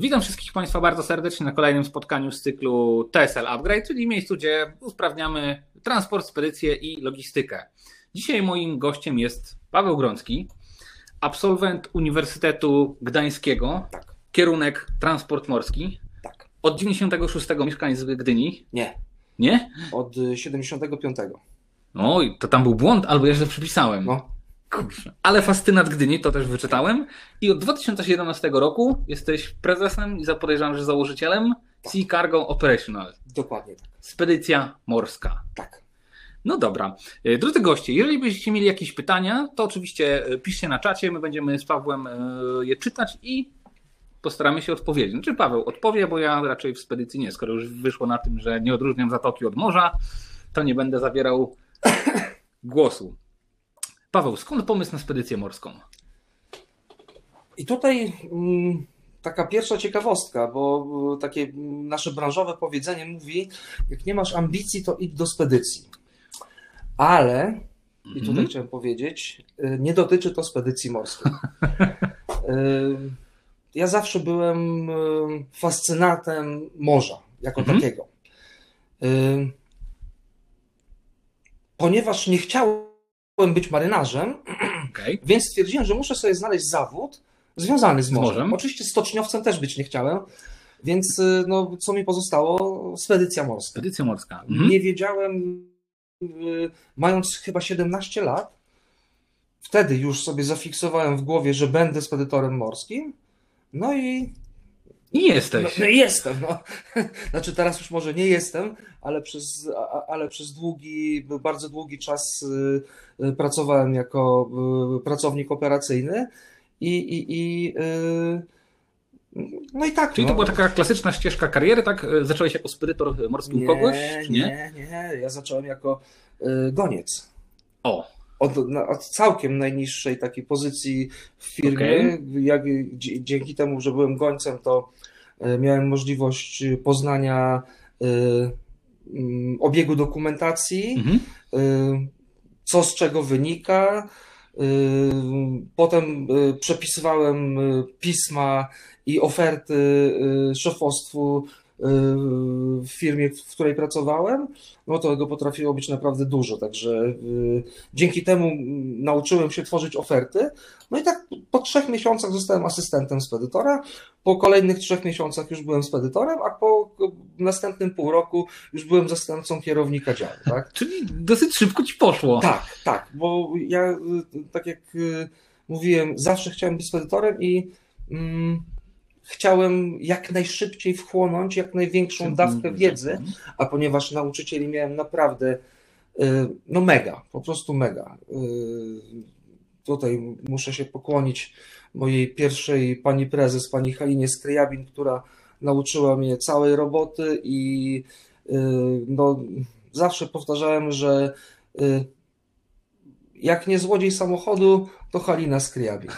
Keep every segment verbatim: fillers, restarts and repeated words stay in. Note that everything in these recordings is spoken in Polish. Witam wszystkich Państwa bardzo serdecznie na kolejnym spotkaniu z cyklu T S L Upgrade, czyli miejscu, gdzie usprawniamy transport, spedycję i logistykę. Dzisiaj moim gościem jest Paweł Grądzki, absolwent Uniwersytetu Gdańskiego, tak. Kierunek transport morski. Tak. Od dziewięćdziesiątego szóstego mieszkań z Gdyni. Nie. Nie? Od siedemdziesiątego piątego. Oj, to tam był błąd, albo ja źle przypisałem. No. Kurczę. Ale fascynat Gdyni, to też wyczytałem. I od dwa tysiące siedemnastego roku jesteś prezesem i zapodejrzewam, że założycielem SeaCargo Operations. Dokładnie tak. Spedycja morska. Tak. No dobra. Drodzy goście, jeżeli byście mieli jakieś pytania, to oczywiście piszcie na czacie, my będziemy z Pawłem je czytać i postaramy się odpowiedzieć. Znaczy Paweł odpowie, bo ja raczej w spedycji nie, skoro już wyszło na tym, że nie odróżniam zatoki od morza, to nie będę zabierał głosu. Paweł, skąd pomysł na spedycję morską? I tutaj taka pierwsza ciekawostka, bo takie nasze branżowe powiedzenie mówi, jak nie masz ambicji, to idź do spedycji. Ale, i tutaj mm. chciałem powiedzieć, nie dotyczy to spedycji morskiej. Ja zawsze byłem fascynatem morza jako mm. takiego. Ponieważ nie chciałem być marynarzem, okay. więc stwierdziłem, że muszę sobie znaleźć zawód związany z morzem. Z morzem. Oczywiście stoczniowcem też być nie chciałem, więc no, co mi pozostało? Spedycja morska. Spedycja morska. Mm. Nie wiedziałem, mając chyba siedemnaście lat, wtedy już sobie zafiksowałem w głowie, że będę spedytorem morskim. No i... I jesteś. No, no jestem. No. Znaczy teraz już może nie jestem, ale przez, ale przez długi, bardzo długi czas pracowałem jako pracownik operacyjny i... i, i no i tak. Czyli no. to była taka klasyczna ścieżka kariery, tak? Zacząłeś jako spedytor morski u kogoś? Nie, nie, nie. Ja zacząłem jako goniec. O. Od, na, od całkiem najniższej takiej pozycji w firmie. Okay. Jak, dzięki temu, że byłem gońcem, to miałem możliwość poznania y, y, obiegu dokumentacji, mm-hmm. y, co z czego wynika. Y, potem y, przepisywałem pisma i oferty y, szefostwu y, w firmie, w której pracowałem, no to tego potrafiło być naprawdę dużo, także y, dzięki temu nauczyłem się tworzyć oferty, no i tak po trzech miesiącach zostałem asystentem spedytora, po kolejnych trzech miesiącach już byłem spedytorem, a po następnym pół roku już byłem zastępcą kierownika działu. Tak? Czyli dosyć szybko ci poszło. Tak, tak, bo ja tak jak mówiłem, zawsze chciałem być spedytorem i mm, chciałem jak najszybciej wchłonąć jak największą dawkę wiedzy, a ponieważ nauczycieli miałem naprawdę no mega, po prostu mega. Tutaj muszę się pokłonić mojej pierwszej pani prezes, pani Halinie Skryjabin, która nauczyła mnie całej roboty i no, zawsze powtarzałem, że jak nie złodziej samochodu, to Halina Skryjabin.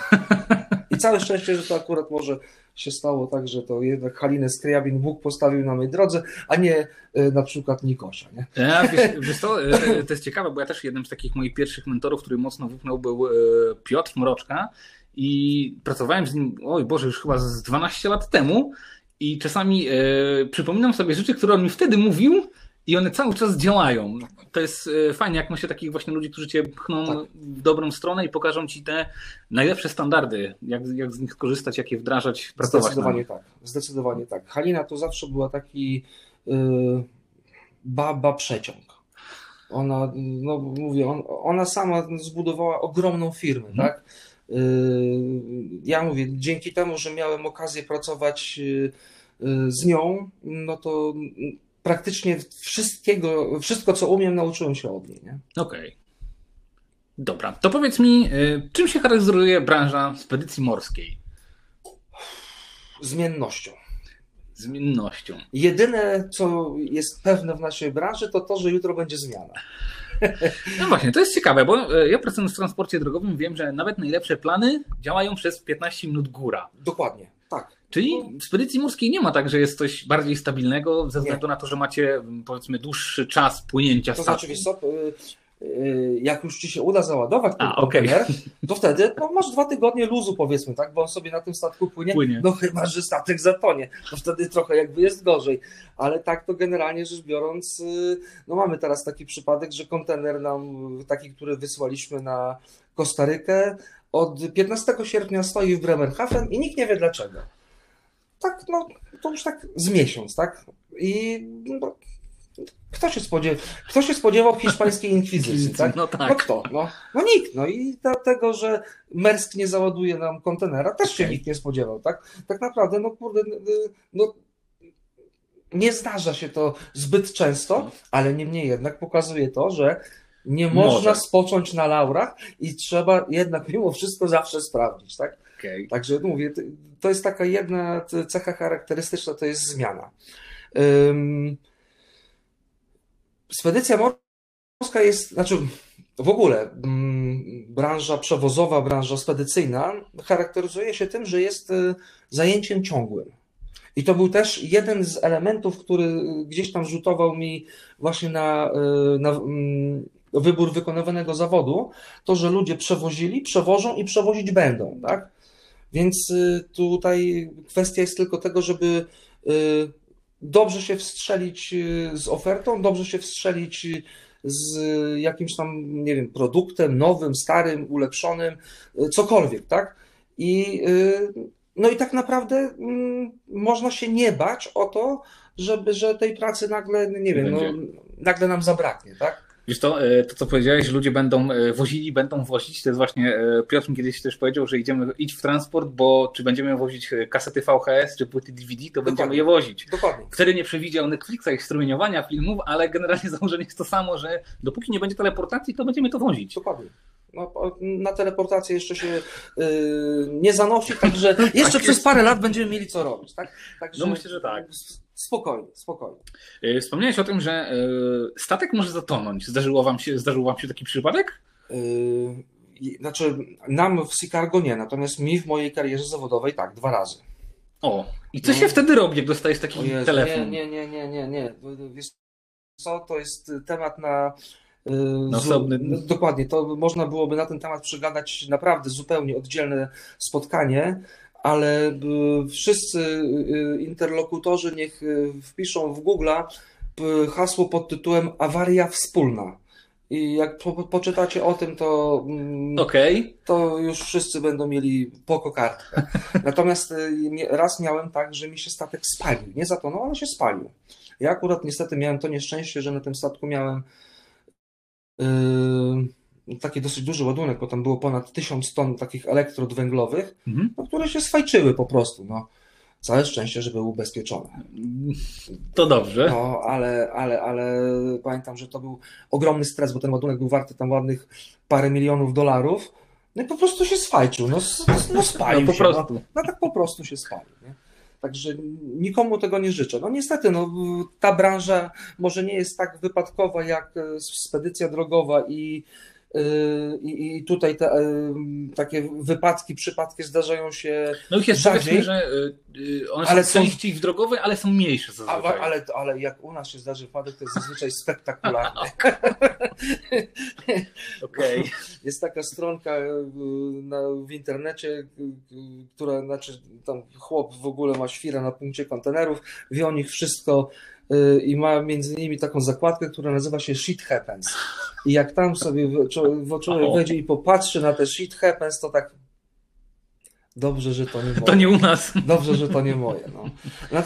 I całe szczęście, że to akurat może się stało tak, że to jednak Halinę Skryjabin Bóg postawił na mojej drodze, a nie y, na przykład Nikosia. Nie? Ja, wiesz, wiesz to, y, to jest ciekawe, bo ja też jednym z takich moich pierwszych mentorów, który mocno wypchnął, był y, Piotr Mroczka i pracowałem z nim, oj Boże, już chyba z dwanaście lat temu i czasami y, przypominam sobie rzeczy, które on mi wtedy mówił i one cały czas działają. To jest fajnie, jak ma się takich właśnie ludzi, którzy cię pchną tak. w dobrą stronę i pokażą ci te najlepsze standardy, jak, jak z nich korzystać, jak je wdrażać, pracować. Zdecydowanie tak, zdecydowanie tak. Halina to zawsze była taki yy, baba przeciąg. Ona, no mówię, on, ona sama zbudowała ogromną firmę, hmm. tak? Yy, ja mówię, dzięki temu, że miałem okazję pracować yy, z nią, no to praktycznie wszystkiego, wszystko, co umiem, nauczyłem się od niej. Okej. Okay. Dobra, to powiedz mi, czym się charakteryzuje branża spedycji morskiej? Zmiennością. Zmiennością. Jedyne, co jest pewne w naszej branży, to to, że jutro będzie zmiana. No właśnie, to jest ciekawe, bo ja pracując w transporcie drogowym wiem, że nawet najlepsze plany działają przez piętnaście minut góra. Dokładnie, tak. Czyli w spedycji morskiej nie ma tak, że jest coś bardziej stabilnego ze względu nie. na to, że macie powiedzmy dłuższy czas płynięcia statku. To znaczy, wiesz co, jak już ci się uda załadować ten A, kontener, okay. to wtedy no, masz dwa tygodnie luzu, powiedzmy, tak, bo on sobie na tym statku płynie, płynie. No chyba, że statek zatonie, to wtedy trochę jakby jest gorzej, ale tak to generalnie rzecz biorąc, no mamy teraz taki przypadek, że kontener nam, taki, który wysłaliśmy na Kostarykę, od piętnastego sierpnia stoi w Bremerhaven i nikt nie wie dlaczego. Tak, no to już tak z miesiąc, tak, i no, Kto się, spodziewa, kto się spodziewał hiszpańskiej inkwizycji, tak? No tak. No kto? No, no nikt. No i dlatego, że Mersk nie załaduje nam kontenera, też się okay. nikt nie spodziewał, tak? Tak naprawdę, no kurde, no nie zdarza się to zbyt często, ale niemniej jednak pokazuje to, że nie Może. można spocząć na laurach i trzeba jednak mimo wszystko zawsze sprawdzić, tak? Okay. Także mówię, to jest taka jedna cecha charakterystyczna, to jest zmiana. Um, Spedycja morska jest, znaczy w ogóle branża przewozowa, branża spedycyjna charakteryzuje się tym, że jest zajęciem ciągłym. I to był też jeden z elementów, który gdzieś tam rzutował mi właśnie na, na wybór wykonywanego zawodu, to, że ludzie przewozili, przewożą i przewozić będą, tak? Więc tutaj kwestia jest tylko tego, żeby dobrze się wstrzelić z ofertą, dobrze się wstrzelić z jakimś tam, nie wiem, produktem nowym, starym, ulepszonym, cokolwiek, tak? I, no i tak naprawdę można się nie bać o to, żeby, że tej pracy nagle, nie wiem, no, nagle nam zabraknie, tak? Wiesz to, to, co powiedziałeś, że ludzie będą wozili, będą wozić, to jest właśnie, Piotr mi kiedyś też powiedział, że idziemy idź w transport, bo czy będziemy wozić kasety V H S czy płyty D V D, to Dokładnie. będziemy je wozić. Dokładnie. Wtedy nie przewidział Netflixa i strumieniowania filmów, ale generalnie założenie jest to samo, że dopóki nie będzie teleportacji, to będziemy to wozić. Dokładnie. No, na teleportację jeszcze się yy, nie zanosi, także jeszcze tak przez parę lat będziemy mieli co robić. Tak? Także... No myślę, że tak. Spokojnie, spokojnie. Wspomniałeś o tym, że statek może zatonąć. Zdarzyło wam się, zdarzył wam się taki przypadek? Yy, znaczy, nam w SeaCargo nie, natomiast mi w mojej karierze zawodowej tak, dwa razy. O, i co no. się wtedy robi, jak dostajesz taki Jezu, telefon? Nie, nie, nie, nie, nie. Wiesz co, to jest temat na... No osobny... Dokładnie, to można byłoby na ten temat przygadać naprawdę zupełnie oddzielne spotkanie, ale wszyscy interlokutorzy niech wpiszą w Google'a hasło pod tytułem awaria wspólna. I jak po, poczytacie o tym, to, okay. to już wszyscy będą mieli po kokardkę. Natomiast raz miałem tak, że mi się statek spalił. Nie zatonął, ale się spalił. Ja akurat niestety miałem to nieszczęście, że na tym statku miałem Yy, taki dosyć duży ładunek, bo tam było ponad tysiąc ton takich elektrod węglowych, mhm. no, które się sfajczyły po prostu. No. Całe szczęście, że były ubezpieczone. To dobrze. No, ale, ale, ale pamiętam, że to był ogromny stres, bo ten ładunek był warty tam ładnych parę milionów dolarów. No i po prostu się sfajczył. No, no spalił no, po się. Prostu. No, no tak po prostu się spalił. Nie? Także nikomu tego nie życzę. No niestety, no, ta branża może nie jest tak wypadkowa jak spedycja drogowa i, i, i tutaj te, takie wypadki, przypadki zdarzają się No ich jest rzadziej, że one ale są częściej drogowe, ale są mniejsze zazwyczaj. Ale, ale jak u nas się zdarzy wypadek, to jest zazwyczaj spektakularny. Okay. Jest taka stronka w internecie, która, znaczy tam chłop w ogóle ma świra na punkcie kontenerów, wie o nich wszystko i ma między innymi taką zakładkę, która nazywa się Shit Happens. I jak tam sobie człowiek wejdzie i popatrzy na te Shit Happens, to tak dobrze, że to nie moje. To nie u nas. Dobrze, że to nie moje. No.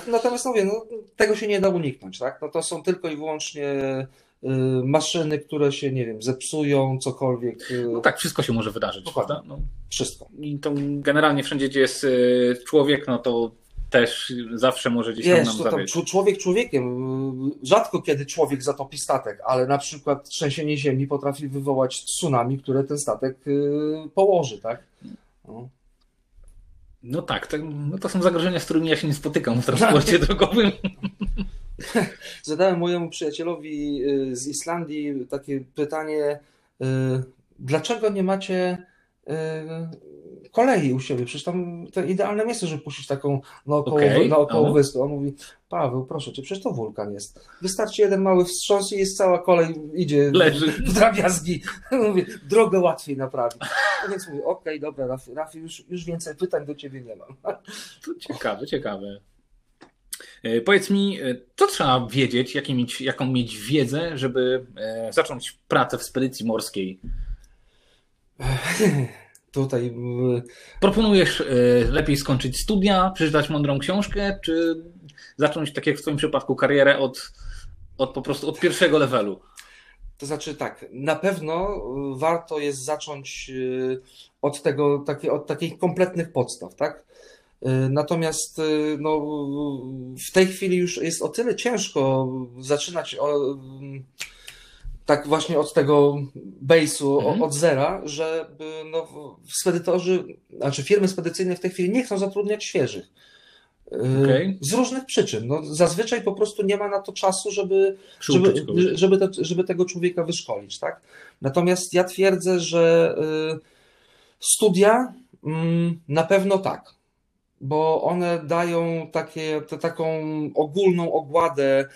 Natomiast mówię, no, tego się nie da uniknąć. Tak? No, to są tylko i wyłącznie maszyny, które się, nie wiem, zepsują, cokolwiek. No tak, wszystko się może wydarzyć. Prawda? No. Wszystko. I to generalnie wszędzie, gdzie jest człowiek, no to też zawsze może gdzieś Wiesz, nam to tam Człowiek człowiekiem. Rzadko kiedy człowiek zatopi statek, ale na przykład trzęsienie ziemi potrafi wywołać tsunami, które ten statek położy, tak? No, no tak, to, no to są zagrożenia, z którymi ja się nie spotykam w transporcie drogowym. Zadałem mojemu przyjacielowi z Islandii takie pytanie, dlaczego nie macie kolei u siebie, przecież tam to idealne miejsce, żeby puścić taką naokoło, okay. naokoło uh-huh. wyspy. On mówi, Paweł, proszę cię, przecież to wulkan jest. Wystarczy jeden mały wstrząs i jest cała kolej, idzie Leży. w drobiazgi. Mówię, drogę łatwiej naprawić. No więc mówię, okej, okay, dobra, Rafi, Rafi już, już więcej pytań do ciebie nie mam. Ciekawe, ciekawe. Powiedz mi, co trzeba wiedzieć, jaką mieć, jaką mieć wiedzę, żeby zacząć pracę w spedycji morskiej? Tutaj proponujesz lepiej skończyć studia, przeczytać mądrą książkę, czy zacząć, tak jak w twoim przypadku, karierę od, od po prostu od pierwszego levelu? To znaczy tak, na pewno warto jest zacząć od tego, takie, od takich kompletnych podstaw, tak? Natomiast no, w tej chwili już jest o tyle ciężko zaczynać o, tak właśnie od tego base'u, mhm. od zera, że no, spedytorzy, znaczy firmy spedycyjne w tej chwili nie chcą zatrudniać świeżych. Okay. Z różnych przyczyn. No, zazwyczaj po prostu nie ma na to czasu, żeby, żeby, żeby, te, żeby tego człowieka wyszkolić. Tak? Natomiast ja twierdzę, że studia na pewno tak. Bo one dają takie, te, taką ogólną ogładę,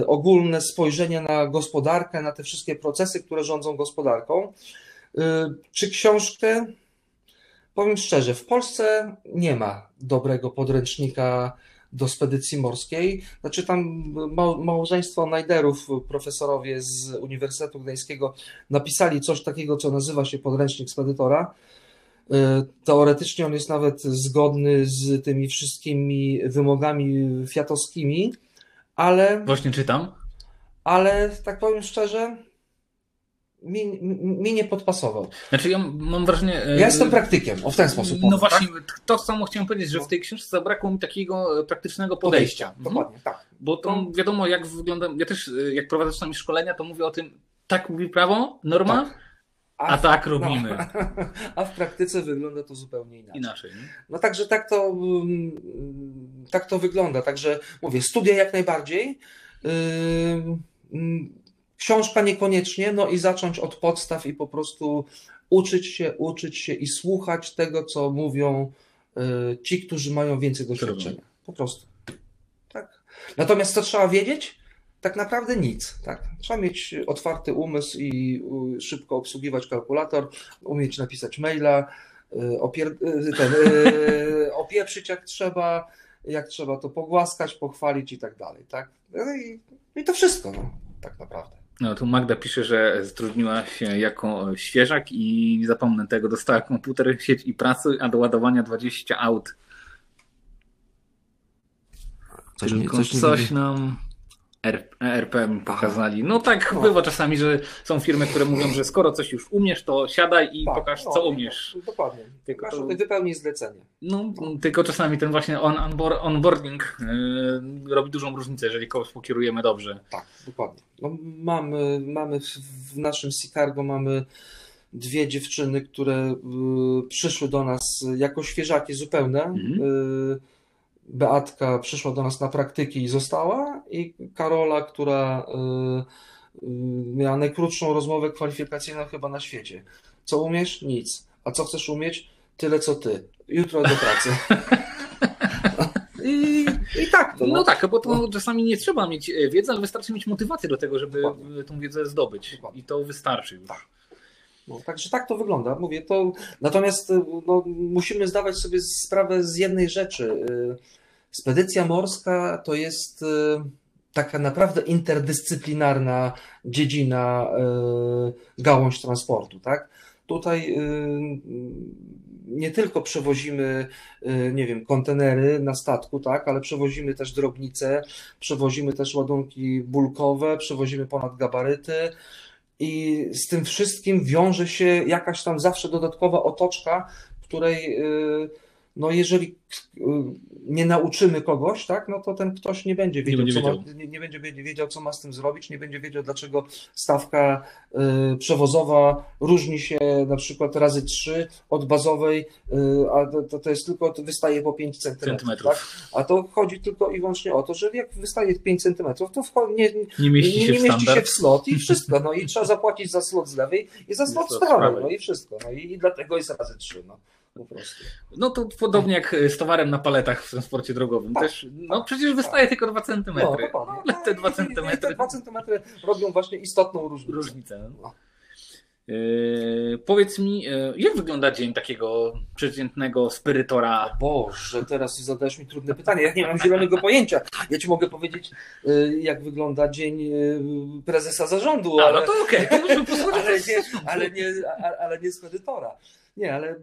y, ogólne spojrzenie na gospodarkę, na te wszystkie procesy, które rządzą gospodarką. Y, czy książkę? Powiem szczerze, w Polsce nie ma dobrego podręcznika do spedycji morskiej. Znaczy tam ma, małżeństwo Najderów, profesorowie z Uniwersytetu Gdańskiego, napisali coś takiego, co nazywa się podręcznik spedytora. Teoretycznie on jest nawet zgodny z tymi wszystkimi wymogami fiatowskimi, ale... Właśnie czytam. Ale tak powiem szczerze, mi, mi nie podpasował. Znaczy ja mam wrażenie... Ja jestem praktykiem, o w ten sposób. No powiem, właśnie, tak? To samo chciałem powiedzieć, że w tej książce zabrakło mi takiego praktycznego podejścia. podejścia. Dokładnie, mhm. tak. Bo to wiadomo jak wygląda... Ja też jak prowadzę czasami szkolenia, to mówię o tym, tak mówi prawo, norma, tak. A, a tak robimy. No, a w praktyce wygląda to zupełnie inaczej. inaczej no także tak to, tak to wygląda. Także mówię, studia jak najbardziej, yy, yy, książka niekoniecznie, no i zacząć od podstaw i po prostu uczyć się, uczyć się i słuchać tego, co mówią yy, ci, którzy mają więcej doświadczenia. Po prostu. Tak. Natomiast co trzeba wiedzieć? Tak naprawdę nic. Tak? Trzeba mieć otwarty umysł i szybko obsługiwać kalkulator, umieć napisać maila, opier... ten, opieprzyć jak trzeba, jak trzeba to pogłaskać, pochwalić i tak dalej. Tak? I, i to wszystko no, tak naprawdę. No tu Magda pisze, że zatrudniła się jako świeżak i nie zapomnę tego, dostała komputer, sieć i pracę, a do ładowania dwadzieścia aut. Coś, nie, coś, nie coś nam... R P M pokazali. No tak no. bywa czasami, że są firmy, które mówią, że skoro coś już umiesz, to siadaj i tak, pokaż, no, co umiesz. Dokładnie. Tylko to... wypełnij zlecenie. No, no, tylko czasami ten właśnie on, onboarding yy, robi dużą różnicę, jeżeli kogoś pokierujemy dobrze. Tak, dokładnie. No, mamy, mamy w naszym SeaCargo mamy dwie dziewczyny, które yy, przyszły do nas jako świeżaki zupełne. Mhm. Yy, Beatka przyszła do nas na praktyki i została, i Karola, która y, y, miała najkrótszą rozmowę kwalifikacyjną chyba na świecie. Co umiesz? Nic. A co chcesz umieć? Tyle co ty. Jutro do pracy. I, i tak to. No, no tak, bo to czasami nie trzeba mieć wiedzy, ale wystarczy mieć motywację do tego, żeby Dokładnie. tą wiedzę zdobyć. Dokładnie. I to wystarczy już. Tak. No, także tak to wygląda. Mówię to. Natomiast no, musimy zdawać sobie sprawę z jednej rzeczy. Spedycja morska to jest taka naprawdę interdyscyplinarna dziedzina, gałąź transportu. Tak? Tutaj nie tylko przewozimy, nie wiem, kontenery na statku, tak, ale przewozimy też drobnice, przewozimy też ładunki bulkowe, przewozimy ponad gabaryty. I z tym wszystkim wiąże się jakaś tam zawsze dodatkowa otoczka, której no jeżeli nie nauczymy kogoś, tak, no to ten ktoś nie będzie wiedział, nie będzie co, wiedział. Ma, nie, nie będzie wiedział co ma z tym zrobić, nie będzie wiedział, dlaczego stawka y, przewozowa różni się na przykład razy trzy od bazowej, y, a to, to jest tylko, to wystaje po pięć centymetrów. Tak? A to chodzi tylko i wyłącznie o to, że jak wystaje pięć centymetrów, to wchodzi, nie, nie mieści, nie, nie się, nie mieści w się w slot i wszystko. No i trzeba zapłacić za slot z lewej i za slot z prawej, no i wszystko. No i, i dlatego jest razy trzy. No. po prostu. No to podobnie jak z towarem na paletach w transporcie drogowym. Tak, też, no tak, przecież tak. Wystaje tylko dwa centymetry. No, no, no, te dwa centymetry. Te dwa centymetry robią właśnie istotną różnicę. różnicę. No. Yy, powiedz mi, jak wygląda dzień takiego przeciętnego spirytora? O Boże, teraz zadajesz mi trudne pytanie. Ja nie mam zielonego pojęcia. Ja ci mogę powiedzieć, jak wygląda dzień prezesa zarządu. Ale, no to okej. Okay. ale, nie, ale, nie, ale nie spedytora. Nie, ale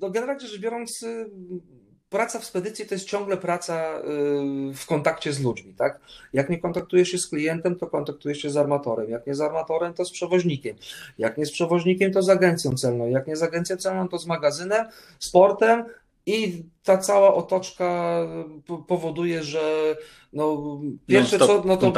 no generalnie rzecz biorąc, praca w spedycji to jest ciągle praca w kontakcie z ludźmi, tak? Jak nie kontaktujesz się z klientem, to kontaktujesz się z armatorem. Jak nie z armatorem, to z przewoźnikiem. Jak nie z przewoźnikiem, to z agencją celną. Jak nie z agencją celną, to z magazynem, z portem. I ta cała otoczka powoduje, że no pierwsze no co, no to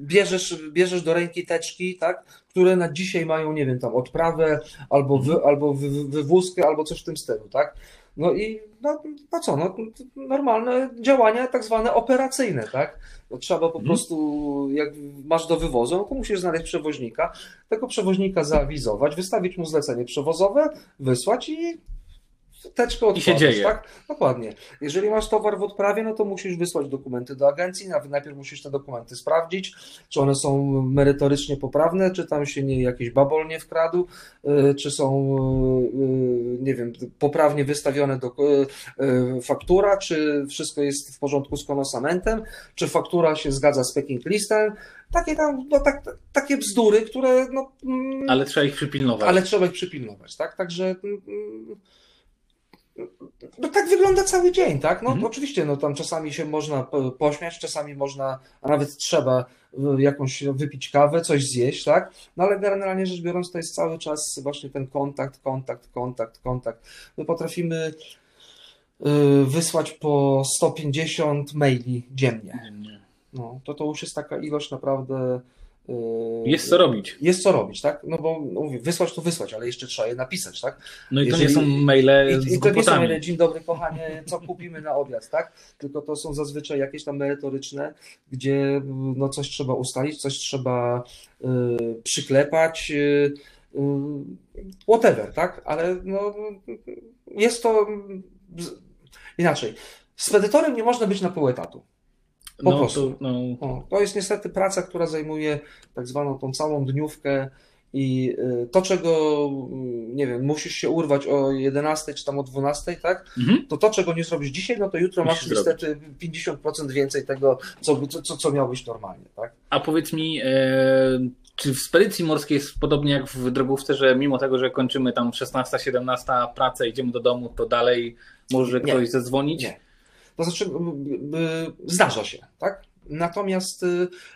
bierzesz, bierzesz do ręki teczki, tak, które na dzisiaj mają, nie wiem, tam odprawę albo, wy, albo wy, wywózkę, albo coś w tym stylu, tak. No i no, no co, no, normalne działania tak zwane operacyjne, tak? No, trzeba po prostu, jak masz do wywozu, no, to musisz znaleźć przewoźnika, tego przewoźnika zaawizować, wystawić mu zlecenie przewozowe, wysłać i teczkę odprawić. I się dzieje. Tak? Dokładnie. Jeżeli masz towar w odprawie, no to musisz wysłać dokumenty do agencji, najpierw musisz te dokumenty sprawdzić, czy one są merytorycznie poprawne, czy tam się nie, jakiś babol nie wkradł, czy są, nie wiem, poprawnie wystawione do, faktura, czy wszystko jest w porządku z konosamentem, czy faktura się zgadza z packing listem, takie tam, no tak, takie bzdury, które... No, ale trzeba ich przypilnować. Ale trzeba ich przypilnować, tak? Także... No tak wygląda cały dzień, tak? No mhm. Oczywiście, no tam czasami się można pośmiać, czasami można, a nawet trzeba jakąś wypić kawę, coś zjeść, tak? No ale generalnie rzecz biorąc, to jest cały czas właśnie ten kontakt, kontakt, kontakt, kontakt. My potrafimy wysłać po sto pięćdziesiąt maili dziennie. No to to już jest taka ilość naprawdę... Jest co robić. Jest co robić, tak? No bo no mówię, wysłać to wysłać, ale jeszcze trzeba je napisać, tak? No i to Jeżeli... nie są maile z I, i to nie są maile, dzień dobry kochanie, co kupimy na obiad, tak? Tylko to są zazwyczaj jakieś tam merytoryczne, gdzie no coś trzeba ustalić, coś trzeba y, przyklepać, y, y, whatever, tak? Ale no jest to inaczej. Spedytorem nie można być na pół etatu. Po no, prostu. To, no. O, to jest niestety praca, która zajmuje tak zwaną tą całą dniówkę i to, czego nie wiem, musisz się urwać o jedenastej czy tam o dwunastej, tak? Mhm. To to, czego nie zrobisz dzisiaj, no to jutro musisz masz niestety pięćdziesiąt procent więcej tego, co, co, co miałbyś normalnie, tak? A powiedz mi, e, czy w spedycji morskiej jest podobnie jak w drogówce, że mimo tego, że kończymy tam szesnasta, siedemnasta pracę, idziemy do domu, to dalej może ktoś nie. zadzwonić? Nie. To znaczy zdarza się, tak? Natomiast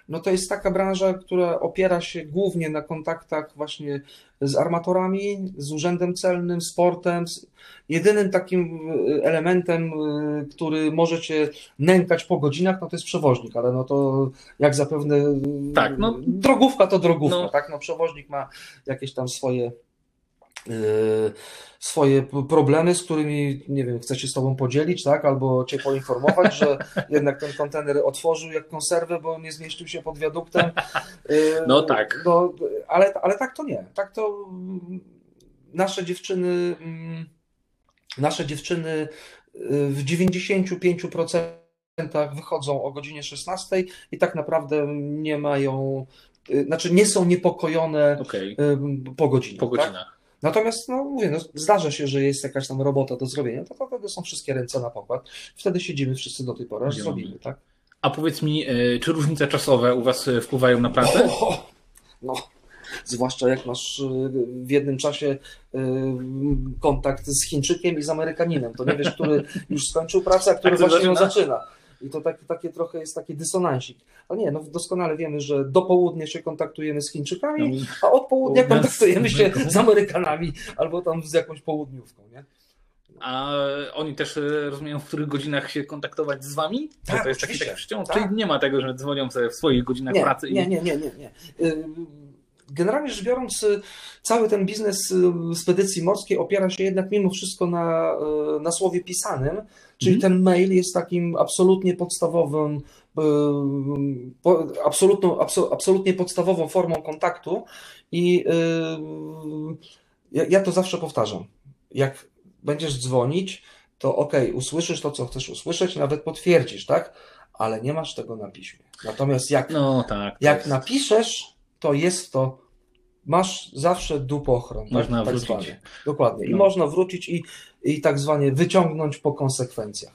no to jest taka branża, która opiera się głównie na kontaktach właśnie z armatorami, z urzędem celnym, z portem. Jedynym takim elementem, który może cię nękać po godzinach, no to jest przewoźnik, ale no to jak zapewne tak, no, drogówka to drogówka, no. tak? No przewoźnik ma jakieś tam swoje... swoje problemy, z którymi, nie wiem, chce się z tobą podzielić, tak, albo cię poinformować, że jednak ten kontener otworzył jak konserwę, bo nie zmieścił się pod wiaduktem. No tak. No, ale, ale tak to nie. Tak to nasze dziewczyny, nasze dziewczyny w dziewięćdziesiąt pięć procent wychodzą o godzinie szesnastej i tak naprawdę nie mają, znaczy nie są niepokojone okay. po godzinach. Po godzinach. Tak? Natomiast, no mówię, no, zdarza się, że jest jakaś tam robota do zrobienia, to wtedy są wszystkie ręce na pokład. Wtedy siedzimy wszyscy do tej pory, aż zrobimy, tak? A powiedz mi, czy różnice czasowe u was wpływają na pracę? Oho, no, zwłaszcza jak masz w jednym czasie kontakt z Chińczykiem i z Amerykaninem, to nie wiesz, który już skończył pracę, a który a właśnie ją zaczyna. I to takie, takie trochę jest taki dysonansik. A nie, no doskonale wiemy, że do południa się kontaktujemy z Chińczykami, a od południa kontaktujemy się z Amerykanami albo tam z jakąś południówką, nie? A oni też rozumieją, w których godzinach się kontaktować z wami? Tak, to jest taki, taki przyciąg, tak. Czyli nie ma tego, że dzwonią sobie w swoich godzinach nie, pracy. Nie, i... nie, nie, nie, nie. Generalnie rzecz biorąc, cały ten biznes spedycji morskiej opiera się jednak mimo wszystko na, na słowie pisanym, czyli mm. ten mail jest takim absolutnie podstawowym, absolutną, absolutnie podstawową formą kontaktu i ja to zawsze powtarzam, jak będziesz dzwonić, to okej, okay, usłyszysz to, co chcesz usłyszeć, nawet potwierdzisz, tak? Ale nie masz tego na piśmie. Natomiast jak, no, tak, jak jest... napiszesz, to jest to, masz zawsze dupochron. Można tak wrócić. Zwane. Dokładnie. I no. można wrócić i, i tak zwane wyciągnąć po konsekwencjach.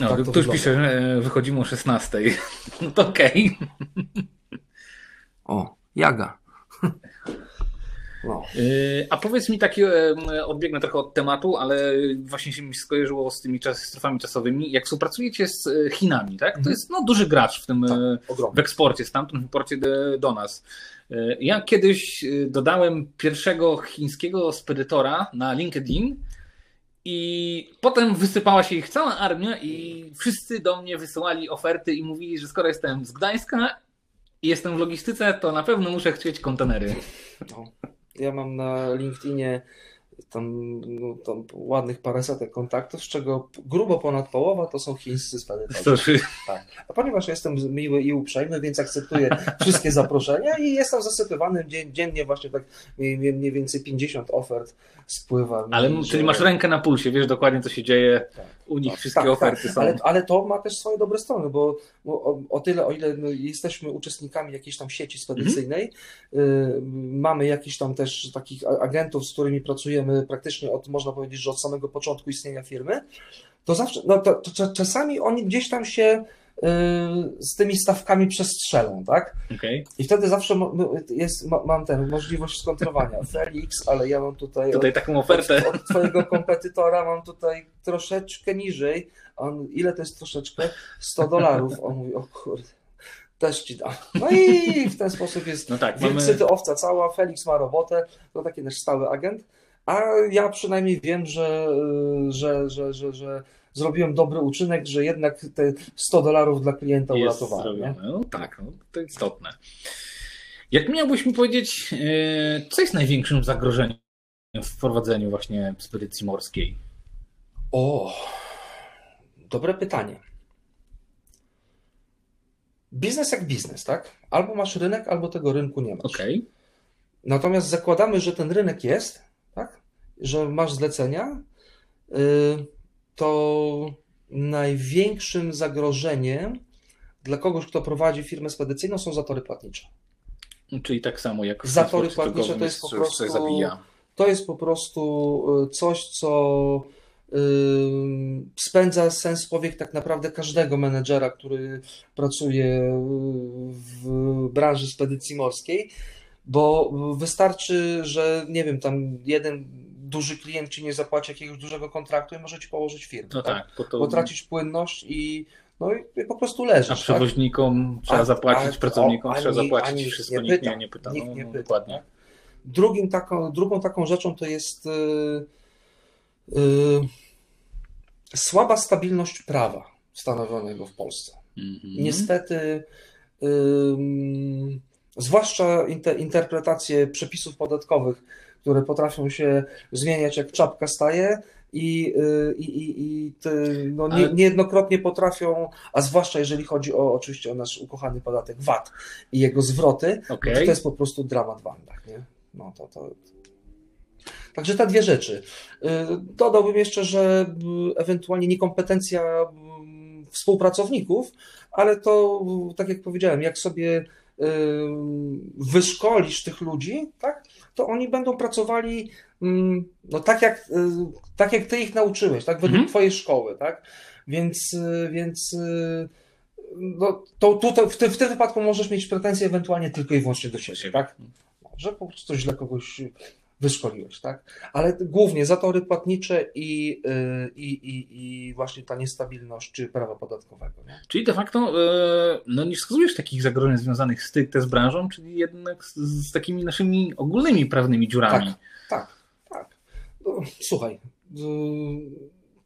No, tak ktoś pisze, że wychodzimy o szesnastej. No to okej. Okay. O, jaga. No. A powiedz mi taki, odbiegnę trochę od tematu, ale właśnie się mi skojarzyło z tymi czas, strefami czasowymi. Jak współpracujecie z Chinami, tak? To mm-hmm. jest no, duży gracz w tym tak, w eksporcie, stamtąd w imporcie do, do nas. Ja kiedyś dodałem pierwszego chińskiego spedytora na LinkedIn i potem wysypała się ich cała armia i wszyscy do mnie wysyłali oferty i mówili, że skoro jestem z Gdańska i jestem w logistyce, to na pewno muszę chcieć kontenery. No. Ja mam na LinkedInie tam, no, tam ładnych paręsetek kontaktów, z czego grubo ponad połowa to są chińscy spedytorzy. Tak. A ponieważ jestem miły i uprzejmy, więc akceptuję wszystkie zaproszenia i jestem zasypywany dziennie właśnie tak mniej więcej pięćdziesiąt ofert spływa. Ale czyli że... masz rękę na pulsie, wiesz dokładnie co się dzieje, tak, u nich tak, wszystkie tak, oferty tak. są. Ale, ale to ma też swoje dobre strony, bo o, o tyle, o ile my jesteśmy uczestnikami jakiejś tam sieci spedycyjnej, mm-hmm. y, mamy jakiś tam też takich agentów, z którymi pracujemy praktycznie od, można powiedzieć, że od samego początku istnienia firmy, to zawsze, no to, to, to czasami oni gdzieś tam się y, z tymi stawkami przestrzelą, tak? Okay. I wtedy zawsze ma, jest, ma, mam tę możliwość skontrowania. Felix, ale ja mam tutaj, tutaj od, taką ofertę. Od, od twojego kompetitora mam tutaj troszeczkę niżej. On, ile to jest troszeczkę? sto dolarów. On mówi, o kurde. Też ci dam. No i w ten sposób jest no tak, wilcy, mamy... to owca cała, Felix ma robotę, to taki nasz stały agent, a ja przynajmniej wiem, że, że, że, że, że zrobiłem dobry uczynek, że jednak te sto dolarów dla klienta uratowałem. No tak, no, to istotne. Jak miałbyś mi powiedzieć, co jest największym zagrożeniem w prowadzeniu właśnie spedycji morskiej? O, dobre pytanie. Biznes jak biznes, tak? Albo masz rynek, albo tego rynku nie masz. Okay. Natomiast zakładamy, że ten rynek jest, tak? Że masz zlecenia, to największym zagrożeniem dla kogoś, kto prowadzi firmę spedycyjną, są zatory płatnicze. Czyli tak samo jak w zatory płatnicze to jest po prostu to jest po prostu coś, co spędza sens powiek tak naprawdę każdego menedżera, który pracuje w branży spedycji morskiej, bo wystarczy, że nie wiem, tam jeden duży klient ci nie zapłaci jakiegoś dużego kontraktu i może ci położyć firmę, no tak? tak to... bo tracisz płynność i no i po prostu leżysz. A przewoźnikom tak? trzeba zapłacić, a, pracownikom o, trzeba ani, zapłacić, ani wszystko, nikt nie, nie pyta. Nikt nie pyta. No, dokładnie. Drugim taką, drugą taką rzeczą to jest yy, Yy, słaba stabilność prawa stanowionego w Polsce. Mm-hmm. Niestety, yy, zwłaszcza inter, interpretacje przepisów podatkowych, które potrafią się zmieniać jak czapka staje i, i, i, i te, no, nie, niejednokrotnie potrafią, a zwłaszcza jeżeli chodzi o oczywiście o nasz ukochany podatek V A T i jego zwroty, okay. to, to jest po prostu dramat w Andach, nie? No to... to... Także te dwie rzeczy. Dodałbym jeszcze, że ewentualnie niekompetencja współpracowników, ale to tak jak powiedziałem, jak sobie wyszkolisz tych ludzi, tak, to oni będą pracowali no, tak, jak, tak jak ty ich nauczyłeś, tak, według mhm. twojej szkoły, tak? Więc, więc no, to, to w, tym, w tym wypadku możesz mieć pretensje ewentualnie tylko i wyłącznie do siebie, tak? Że po prostu źle kogoś wyszkoliłeś, tak? Ale głównie zatory płatnicze i, i, i, i właśnie ta niestabilność prawa podatkowego. Nie? Czyli de facto no nie wskazujesz takich zagrożeń związanych stricte z branżą, czyli jednak z, z takimi naszymi ogólnymi prawnymi dziurami. Tak, tak, tak. No, słuchaj,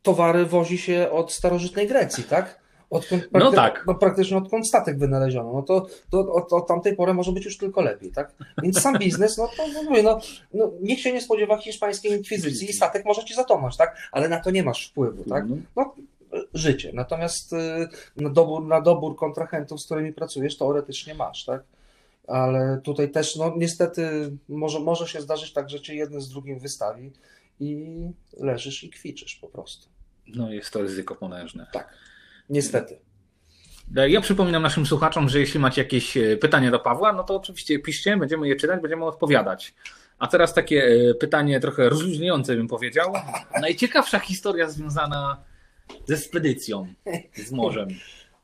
towary wozi się od starożytnej Grecji, tak? Odkąd prakty- no tak. no praktycznie odkąd statek wynaleziono, no to, to od, od tamtej pory może być już tylko lepiej, tak? Więc sam biznes, no to mówię, no, no nikt się nie spodziewa hiszpańskiej inkwizycji i statek może ci zatonąć, tak? Ale na to nie masz wpływu, tak? No, życie. Natomiast na dobór, na dobór kontrahentów, z którymi pracujesz, teoretycznie masz, tak? Ale tutaj też, no niestety, może, może się zdarzyć tak, że cię jeden z drugim wystawi i leżysz i kwiczysz po prostu. No jest to ryzyko potężne. Tak, niestety. Ja przypominam naszym słuchaczom, że jeśli macie jakieś pytania do Pawła, no to oczywiście piszcie, będziemy je czytać, będziemy odpowiadać. A teraz takie pytanie trochę rozluźniające, bym powiedział. Najciekawsza historia związana ze spedycją, z morzem.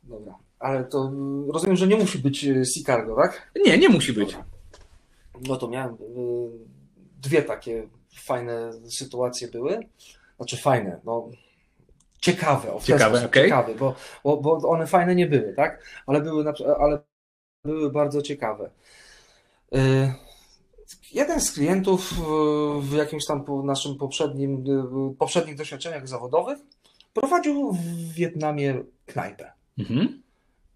Dobra, ale to rozumiem, że nie musi być SeaCargo, tak? Nie, nie musi być. Dobra. No to miałem dwie takie fajne sytuacje były. Znaczy fajne, no... Ciekawe, o ciekawe, okay. ciekawe bo, bo, bo one fajne nie były, tak? Ale były, ale były bardzo ciekawe. Jeden z klientów w jakimś tam naszym poprzednim, poprzednich doświadczeniach zawodowych prowadził w Wietnamie knajpę. Mhm.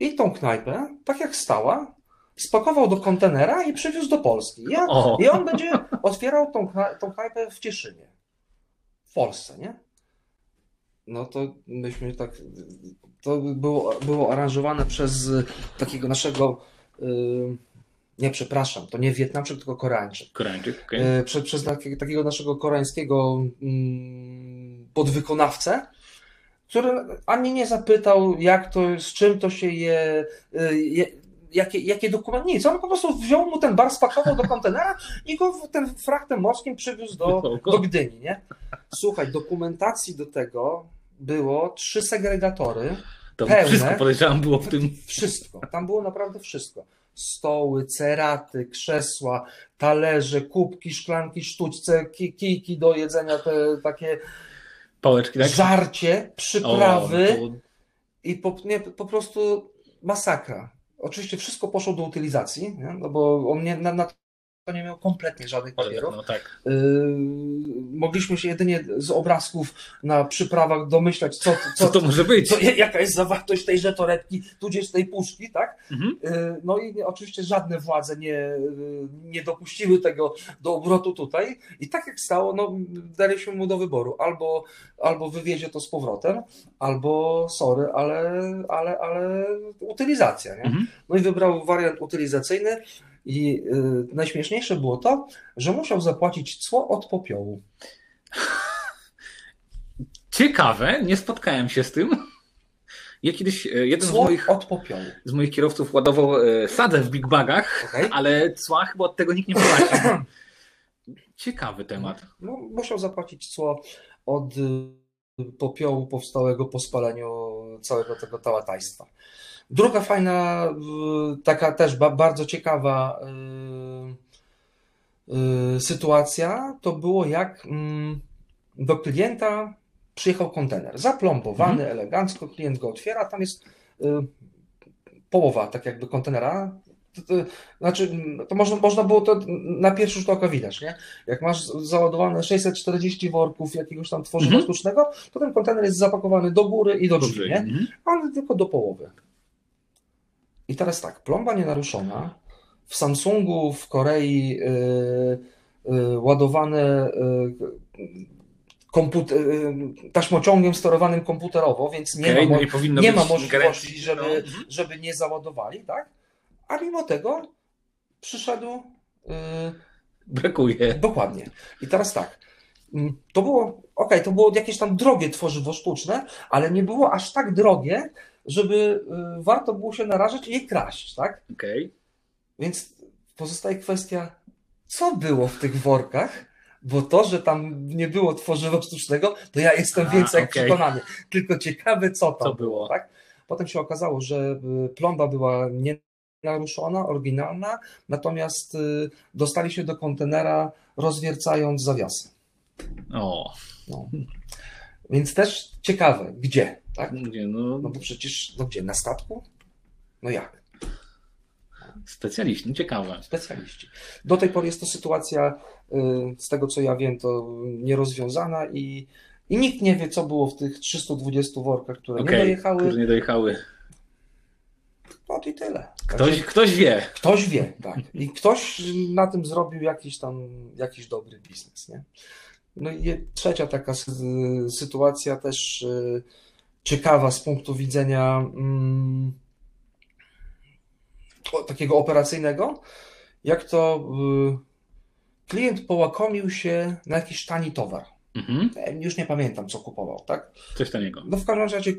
I tą knajpę, tak jak stała, spakował do kontenera i przywiózł do Polski. Ja, I on będzie otwierał tą, tą knajpę w Cieszynie, w Polsce, nie? No to myśmy tak, to było, było aranżowane przez takiego naszego, yy, nie przepraszam, to nie Wietnamczyk, tylko Koreańczyk. Koreańczyk, okay. yy, prze, przez taki, takiego naszego koreańskiego yy, podwykonawcę, który ani nie zapytał, jak to, z czym to się je, yy, jakie, jakie dokumenty, nic. On po prostu wziął mu ten bar, spakował do kontenera i go ten frachtem morskim przywiózł do, do Gdyni, nie? Słuchaj, dokumentacji do tego było trzy segregatory. To pełne. Wszystko podejrzewam było w tym. Wszystko, tam było naprawdę wszystko. Stoły, ceraty, krzesła, talerze, kubki, szklanki, sztućce, kijki do jedzenia, te takie pałeczki, tak? Żarcie, przyprawy o, to... i po, nie, po prostu masakra. Oczywiście wszystko poszło do utylizacji, nie? No bo on nie, na, na to nie miał kompletnie żadnych papierów. No, tak. yy, mogliśmy się jedynie z obrazków na przyprawach domyślać, co, co, co to może być. Co, jaka jest zawartość tej żetoretki, tudzież tej puszki, tak? Mhm. Yy, no i nie, oczywiście żadne władze nie, nie dopuściły tego do obrotu tutaj. I tak jak stało, no, daliśmy mu do wyboru. Albo, albo wywiezie to z powrotem, albo sorry, ale, ale, ale utylizacja. Nie? Mhm. No i wybrał wariant utylizacyjny. I yy, najśmieszniejsze było to, że musiał zapłacić cło od popiołu. Ciekawe, nie spotkałem się z tym. Ja kiedyś jeden cło z moich, od popiołu. z moich kierowców ładował yy, sadzę w big bagach, okay. Ale cła chyba od tego nikt nie płacił. Ciekawy temat. No, musiał zapłacić cło od yy, popiołu powstałego po spaleniu całego tego tałataństwa. Druga fajna, taka też bardzo ciekawa yy, yy, sytuacja to było, jak yy, do klienta przyjechał kontener zaplombowany, mhm. elegancko, klient go otwiera, tam jest yy, połowa tak jakby kontenera, to, to, znaczy to można, można było to na pierwszy rzut oka widać, nie? Jak masz załadowane sześćset czterdzieści worków jakiegoś tam tworzywa mhm. sztucznego, to ten kontener jest zapakowany do góry i do drzwi, Dobrze, nie? Mhm. Ale tylko do połowy. I teraz tak, plomba nienaruszona, w Samsungu, w Korei yy, yy, ładowane yy, komput- yy, taśmociągiem sterowanym komputerowo, więc nie okay, ma, mo- nie nie ma możliwości, żeby, no. żeby nie załadowali, tak? A mimo tego przyszedł... Yy, Brakuje. Dokładnie. I teraz tak, yy, to było, okej, okay, to było jakieś tam drogie tworzywo sztuczne, ale nie było aż tak drogie, żeby warto było się narażać i je kraść, tak? Okej. Okay. Więc pozostaje kwestia, co było w tych workach, bo to, że tam nie było tworzywa sztucznego, to ja jestem A, więcej jak okay. przekonany. Tylko ciekawe, co tam co było, było, tak? Potem się okazało, że plomba była nienaruszona, oryginalna, natomiast dostali się do kontenera, rozwiercając zawiasy. O. No. Więc też ciekawe, gdzie? Tak? Gdzie, no... no bo przecież, no gdzie, na statku? No jak? Specjaliści, no ciekawe. Specjaliści. Do tej pory jest to sytuacja, z tego co ja wiem, to nierozwiązana i, i nikt nie wie, co było w tych trzystu dwudziestu workach, które okay, nie dojechały. Które nie dojechały. No to i tyle. Ktoś, Także, ktoś wie. Ktoś wie, tak. I ktoś na tym zrobił jakiś tam, jakiś dobry biznes, nie? No i trzecia taka sytuacja też ciekawa z punktu widzenia mm, takiego operacyjnego, jak to y, klient połakomił się na jakiś tani towar. Mhm. Już nie pamiętam, co kupował, tak? Coś taniego. No w każdym razie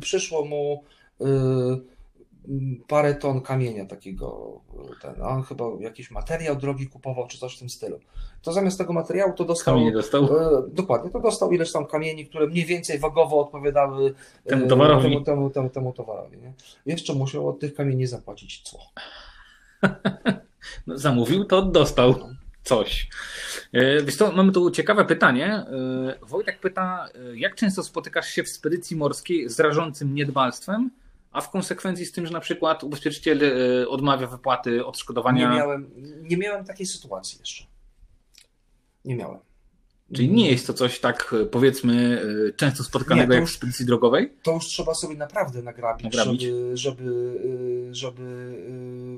przyszło mu y, parę ton kamienia takiego, ten, on chyba jakiś materiał drogi kupował, czy coś w tym stylu. To zamiast tego materiału to dostał... Kamienie dostał? Y, dokładnie, to dostał ileś tam kamieni, które mniej więcej wagowo odpowiadały temu towarowi. Temu, temu, temu, temu towarowi, nie? Jeszcze musiał od tych kamieni zapłacić cło. No, zamówił, to dostał. Coś. Wiesz co, mamy tu ciekawe pytanie. Wojtek pyta, jak często spotykasz się w spedycji morskiej z rażącym niedbalstwem, a w konsekwencji z tym, że na przykład ubezpieczyciel odmawia wypłaty odszkodowania? Nie miałem, nie miałem takiej sytuacji jeszcze. Nie miałem. Czyli nie jest to coś tak, powiedzmy, często spotkanego, nie, jak już w spedycji drogowej? To już trzeba sobie naprawdę nagrabić, nagrabić. Żeby, żeby, żeby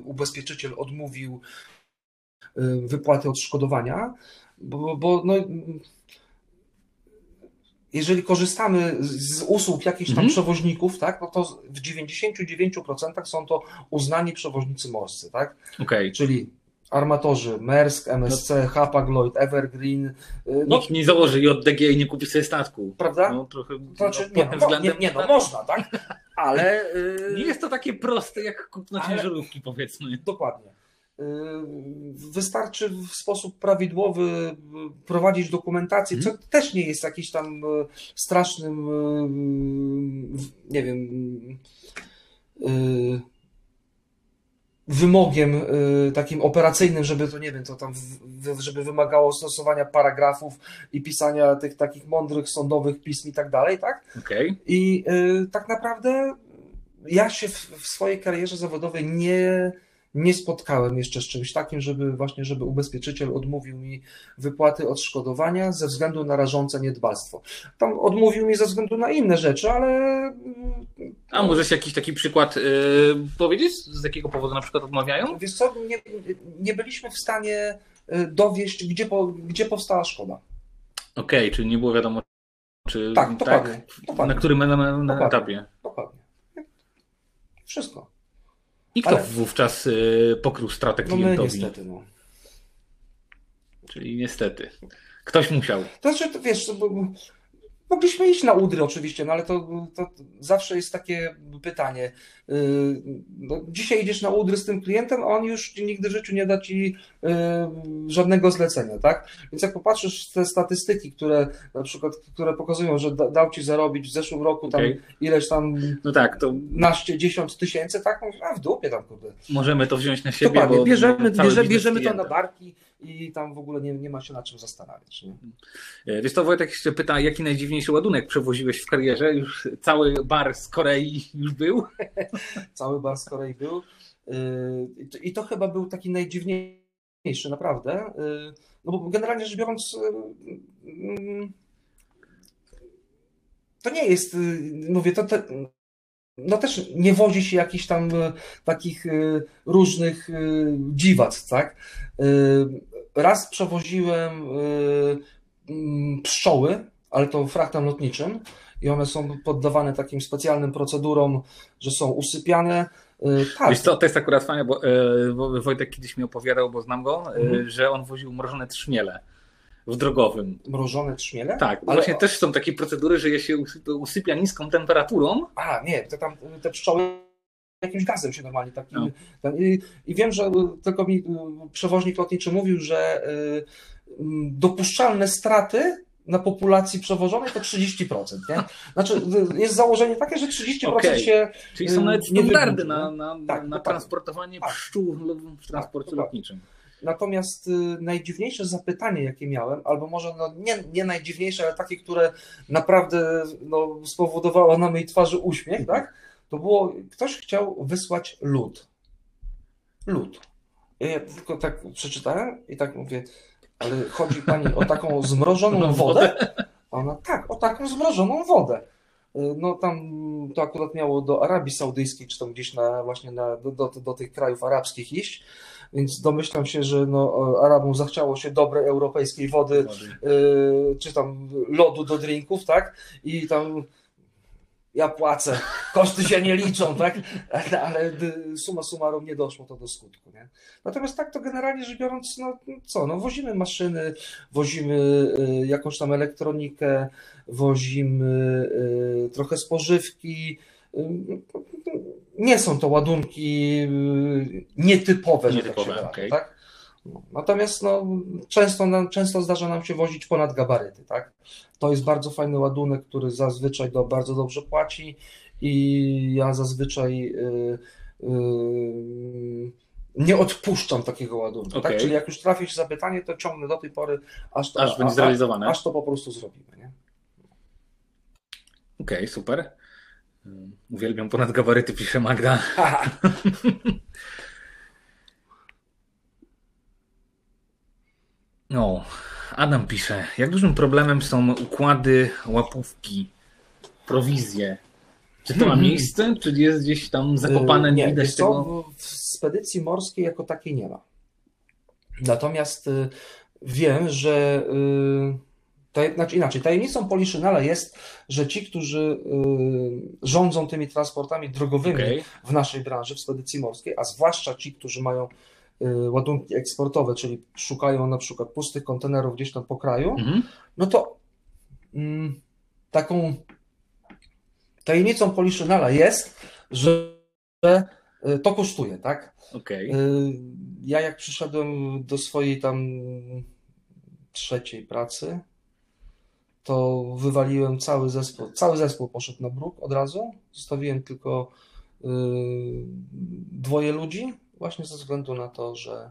ubezpieczyciel odmówił wypłaty odszkodowania, bo, bo no, jeżeli korzystamy z usług jakichś tam mm. przewoźników, tak, no to w dziewięćdziesiąt dziewięć procent są to uznani przewoźnicy morscy, tak? Okay. Czyli armatorzy Mersk, M S C, no. Hapag-Lloyd, Evergreen. No, nikt nie założy J D G i nie kupi sobie statku. Prawda? No, trochę, znaczy, no, nie, no, względem... nie, nie, no można, tak? Ale... nie jest to takie proste jak kupno ciężarówki, ale... powiedzmy. Dokładnie. Wystarczy w sposób prawidłowy prowadzić dokumentację, co też nie jest jakiś tam strasznym, nie wiem, wymogiem takim operacyjnym, żeby to, nie wiem, to tam, żeby wymagało stosowania paragrafów i pisania tych takich mądrych sądowych pism i tak dalej, tak? Okay. I tak naprawdę ja się w, w swojej karierze zawodowej nie Nie spotkałem jeszcze z czymś takim, żeby właśnie, żeby ubezpieczyciel odmówił mi wypłaty odszkodowania ze względu na rażące niedbalstwo. Tam odmówił mi ze względu na inne rzeczy, ale... A możesz jakiś taki przykład yy, powiedzieć? Z jakiego powodu na przykład odmawiają? Wiesz co, nie, nie byliśmy w stanie dowieść, gdzie, po, gdzie powstała szkoda. Okej, okay, czyli nie było wiadomo, czy... Tak, dokładnie. Tak, dokładnie. Na którym na, na dokładnie, etapie. Dokładnie. Wszystko. I kto ale... wówczas pokrył stratę klientowi? No my niestety, no. Czyli niestety. Ktoś musiał. To znaczy, to wiesz, mogliśmy iść na udry oczywiście, no ale to, to zawsze jest takie pytanie. No, dzisiaj idziesz na udry z tym klientem, a on już nigdy w życiu nie da ci żadnego zlecenia, tak? Więc jak popatrzysz te statystyki, które na przykład, które pokazują, że dał ci zarobić w zeszłym roku tam okay. ileś tam no tak, to... naście, dziesiąt tysięcy, tak? A w dupie tam, kurde. Możemy to wziąć na siebie. Dokładnie, bo bierzemy, bierze, bierzemy to na barki i tam w ogóle nie, nie ma się na czym zastanawiać. Nie? Wiesz to, Wojtek jeszcze pyta, jaki najdziwniejszy ładunek przewoziłeś w karierze? Już cały bar z Korei już był? Cały bar z Korei był. I to chyba był taki najdziwniejszy, naprawdę. No bo generalnie rzecz biorąc, to nie jest, mówię, to te, no też nie wozi się jakichś tam takich różnych dziwac, tak? Raz przewoziłem pszczoły, ale to fraktem lotniczym. I one są poddawane takim specjalnym procedurom, że są usypiane. Tak. Wiesz co, to jest akurat fajne, bo, bo Wojtek kiedyś mi opowiadał, bo znam go, mhm. że on woził mrożone trzmiele w drogowym. Mrożone trzmiele? Tak, ale właśnie też są takie procedury, że je się usypia niską temperaturą. A nie, to tam te pszczoły jakimś gazem się normalnie takim. No. Ten, i, I wiem, że tylko mi przewoźnik lotniczy mówił, że y, dopuszczalne straty na populacji przewożonej to trzydzieści procent. Nie? Znaczy jest założenie takie, że trzydzieści procent okay. się... Czyli są nawet standardy na, na, tak, na transportowanie tak. pszczół w transporcie tak, lotniczym. Natomiast najdziwniejsze zapytanie, jakie miałem, albo może no nie, nie najdziwniejsze, ale takie, które naprawdę no, spowodowało na mojej twarzy uśmiech, tak? To było, ktoś chciał wysłać lód. Lód. Ja tylko tak przeczytałem i tak mówię, ale chodzi pani o taką zmrożoną wodę? Ona tak, o taką zmrożoną wodę. No tam to akurat miało do Arabii Saudyjskiej, czy tam gdzieś na, właśnie na, do, do, do tych krajów arabskich iść, więc domyślam się, że no, Arabom zachciało się dobrej europejskiej wody, y, czy tam lodu do drinków, tak? I tam ja płacę, koszty się nie liczą, tak? Ale suma summarum nie doszło to do skutku, nie? Natomiast tak to generalnie rzecz biorąc, no co, no wozimy maszyny, wozimy jakąś tam elektronikę, wozimy trochę spożywki. Nie są to ładunki nietypowe, że tak się da, okay. Tak? Natomiast no, często, nam, często zdarza nam się wozić ponad gabaryty, tak? To jest bardzo fajny ładunek, który zazwyczaj do, bardzo dobrze płaci i ja zazwyczaj y, y, nie odpuszczam takiego ładunku, okay. Tak? Czyli jak już trafi się zapytanie, to ciągnę do tej pory, aż to, aż a, będzie zrealizowane. Aż to po prostu zrobimy, nie? Okej, okay, super. Uwielbiam ponad gabaryty, pisze Magda. No, Adam pisze, jak dużym problemem są układy, łapówki, prowizje? Czy to ma miejsce, czy jest gdzieś tam zakopane, nie, nie widać tego? Co, w spedycji morskiej jako takiej nie ma. Natomiast wiem, że... To, znaczy inaczej, tajemnicą Poliszynela jest, że ci, którzy y, rządzą tymi transportami drogowymi okay. w naszej branży, w spedycji morskiej, a zwłaszcza ci, którzy mają y, ładunki eksportowe, czyli szukają na przykład pustych kontenerów gdzieś tam po kraju, mm-hmm. no to y, taką tajemnicą Poliszynela jest, że y, to kosztuje, tak? Okay. Y, ja jak przyszedłem do swojej tam trzeciej pracy, to wywaliłem cały zespół, cały zespół poszedł na bruk od razu, zostawiłem tylko yy, dwoje ludzi, właśnie ze względu na to, że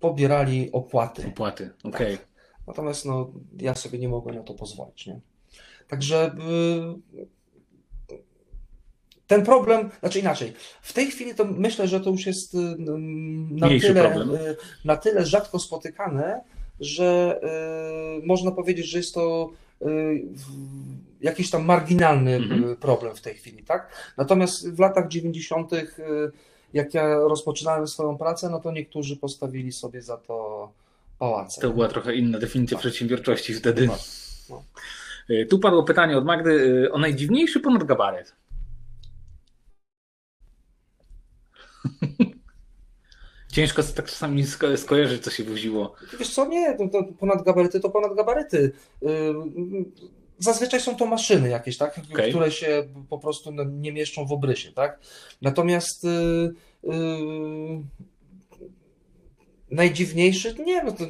pobierali opłaty. Opłaty, okej. Tak. Natomiast no, ja sobie nie mogłem na to pozwolić, nie? Także yy, ten problem, znaczy inaczej, w tej chwili to myślę, że to już jest yy, na, tyle, yy, na tyle rzadko spotykane, że y, można powiedzieć, że jest to y, jakiś tam marginalny mm-hmm. problem w tej chwili, tak? Natomiast w latach dziewięćdziesiątych, y, jak ja rozpoczynałem swoją pracę, no to niektórzy postawili sobie za to pałace. To była trochę inna definicja tak. przedsiębiorczości wtedy. No. No. Tu padło pytanie od Magdy o najdziwniejszy ponad gabaryt. Ciężko tak czasami sko- skojarzyć, co się woziło. Wiesz co, nie, to, to ponad gabaryty to ponad gabaryty. Zazwyczaj są to maszyny jakieś, tak, okay. które się po prostu nie mieszczą w obrysie, tak. Natomiast yy, yy, najdziwniejszy, nie, no to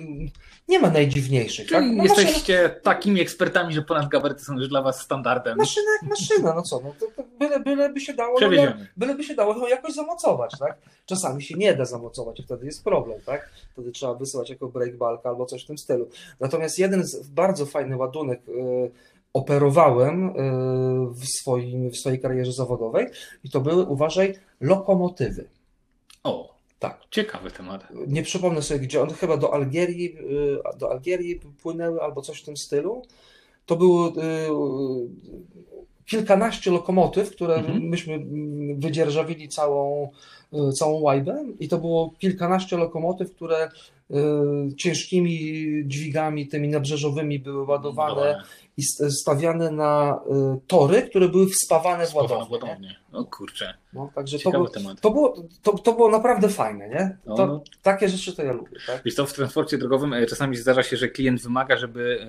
nie ma najdziwniejszych. Czyli tak? No jesteście maszyny... takimi ekspertami, że ponad gabaryty są już dla was standardem. Maszyna jak maszyna, no co, no to, to byle, byle by się dało, no, byle by się dało no, jakoś zamocować, tak? Czasami się nie da zamocować i wtedy jest problem, tak? Wtedy trzeba wysyłać jako break balka albo coś w tym stylu. Natomiast jeden z bardzo fajny ładunek yy, operowałem yy, w, swoim, w swojej karierze zawodowej i to były, uważaj, lokomotywy. O. Tak. Ciekawy temat. Nie przypomnę sobie, gdzie one chyba do Algierii, do Algierii płynęły albo coś w tym stylu. To było kilkanaście lokomotyw, które mm-hmm. myśmy wydzierżawili całą, całą łajbę i to było kilkanaście lokomotyw, które ciężkimi dźwigami, tymi nabrzeżowymi były ładowane Dobra. i stawiane na tory, które były wspawane z ładowni. O kurczę, no, także to, był, temat. To, było, to, to było naprawdę fajne, nie? No, to, no. Takie rzeczy to ja lubię. Tak? Wiesz co, w transporcie drogowym czasami zdarza się, że klient wymaga, żeby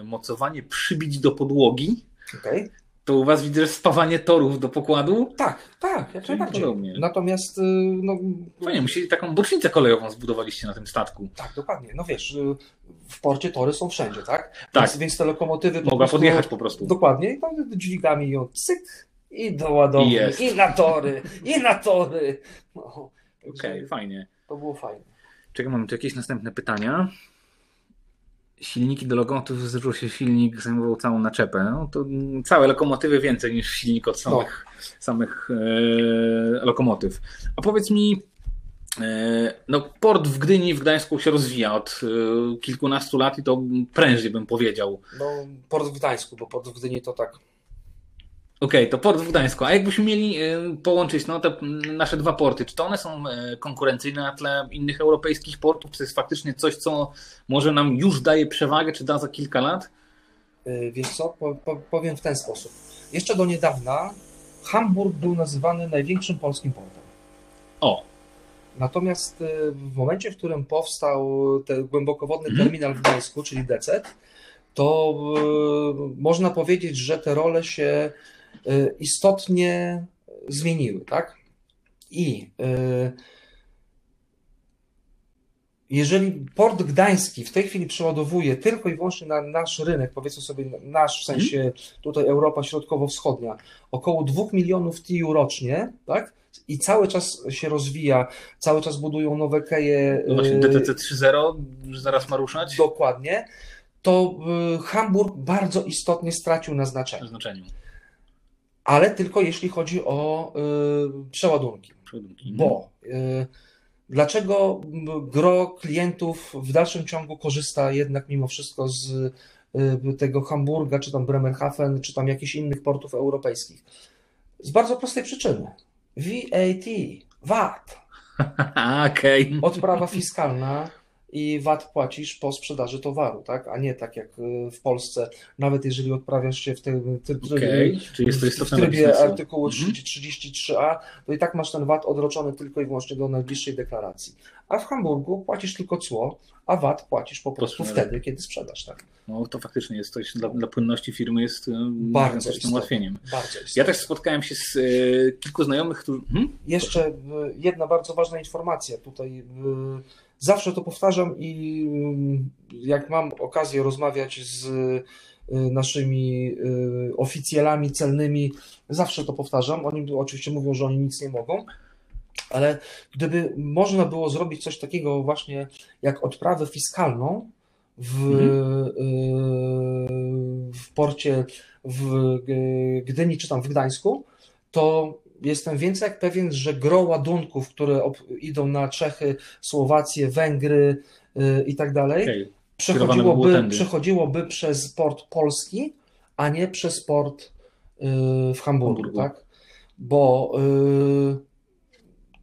y, mocowanie przybić do podłogi. Okay. To u was widzę, że spawanie torów do pokładu? Tak, tak, jak najbardziej. Natomiast... No, fajnie, musieli taką bocznicę kolejową zbudowaliście na tym statku. Tak, dokładnie. No wiesz, w porcie tory są wszędzie, tak? Tak. Więc, więc te lokomotywy... Mogła po prostu, podjechać po prostu. Dokładnie. I tam dźwigami ją cyk i do ładowni, i, i na tory, i na tory. No, okej, okay, fajnie. To było fajne. Czekaj, mamy tu jakieś następne pytania. Silniki do lokomotyw, zrzucił się silnik, zajmował całą naczepę. No to całe lokomotywy więcej niż silnik od samych, no. samych e, lokomotyw. A powiedz mi, e, no port w Gdyni, w Gdańsku się rozwija od e, kilkunastu lat i to prężnie bym powiedział. No port w Gdańsku, bo port w Gdyni to tak... Okej, okay, to port w Gdańsku. A jakbyśmy mieli połączyć no, te nasze dwa porty, czy to one są konkurencyjne na tle innych europejskich portów? Czy to jest faktycznie coś, co może nam już daje przewagę, czy da za kilka lat? Wiesz co, powiem w ten sposób. Jeszcze do niedawna Hamburg był nazywany największym polskim portem. O. Natomiast w momencie, w którym powstał ten głębokowodny terminal w Gdańsku, czyli D C, to można powiedzieć, że te role się istotnie zmieniły, tak? I jeżeli port gdański w tej chwili przeładowuje tylko i wyłącznie na nasz rynek, powiedzmy sobie nasz, w sensie tutaj Europa Środkowo-Wschodnia, około dwóch milionów T I U rocznie, tak? I cały czas się rozwija, cały czas budują nowe keje. No właśnie D T C trzy zero zaraz ma ruszać. Dokładnie. To Hamburg bardzo istotnie stracił na znaczeniu. znaczeniu. Ale tylko jeśli chodzi o y, przeładunki. przeładunki. Bo y, dlaczego gro klientów w dalszym ciągu korzysta jednak mimo wszystko z y, tego Hamburga, czy tam Bremerhaven, czy tam jakichś innych portów europejskich? Z bardzo prostej przyczyny. V A T, V A T. Okay. Odprawa fiskalna i V A T płacisz po sprzedaży towaru, tak? A nie tak jak w Polsce, nawet jeżeli odprawiasz się w tym trybie, okay. Czyli jest to jest to w trybie artykułu trzydzieści trzy a, to i tak masz ten V A T odroczony tylko i wyłącznie do najbliższej deklaracji. A w Hamburgu płacisz tylko cło, a V A T płacisz po prostu Proszę, wtedy, tak. kiedy sprzedasz. Tak? No to faktycznie jest coś dla, dla płynności firmy jest bardzo istotnym ułatwieniem. Bardzo ja też spotkałem się z y, kilku znajomych, którzy... Hmm? Jeszcze y, jedna bardzo ważna informacja tutaj... Y, Zawsze to powtarzam i jak mam okazję rozmawiać z naszymi oficjalami celnymi, zawsze to powtarzam. Oni oczywiście mówią, że oni nic nie mogą, ale gdyby można było zrobić coś takiego właśnie jak odprawę fiskalną w, mhm. w porcie w Gdyni czy tam w Gdańsku, to... Jestem więcej jak pewien, że gro ładunków, które idą na Czechy, Słowację, Węgry yy, i tak dalej, okay. przechodziłoby, przechodziłoby przez port polski, a nie przez port yy, w Hamburgu. Hamburgu. Tak? Bo yy,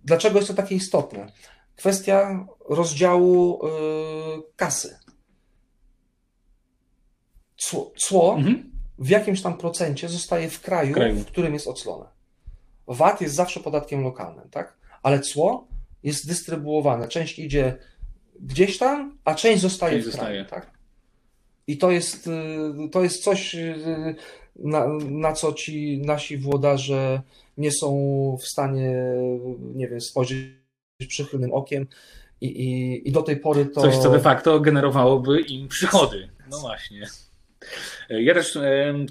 dlaczego jest to takie istotne? Kwestia rozdziału yy, kasy. Cło, cło mhm. w jakimś tam procencie zostaje w kraju, w, kraju. w którym jest oclone. V A T jest zawsze podatkiem lokalnym, tak? Ale cło jest dystrybuowane. Część idzie gdzieś tam, a część zostaje część w kraju, zostaje. Tak? I to jest, to jest coś, na, na co ci nasi włodarze nie są w stanie, nie wiem, spojrzeć przychylnym okiem i, i, i do tej pory to... Coś, co de facto generowałoby im przychody. No właśnie. Ja też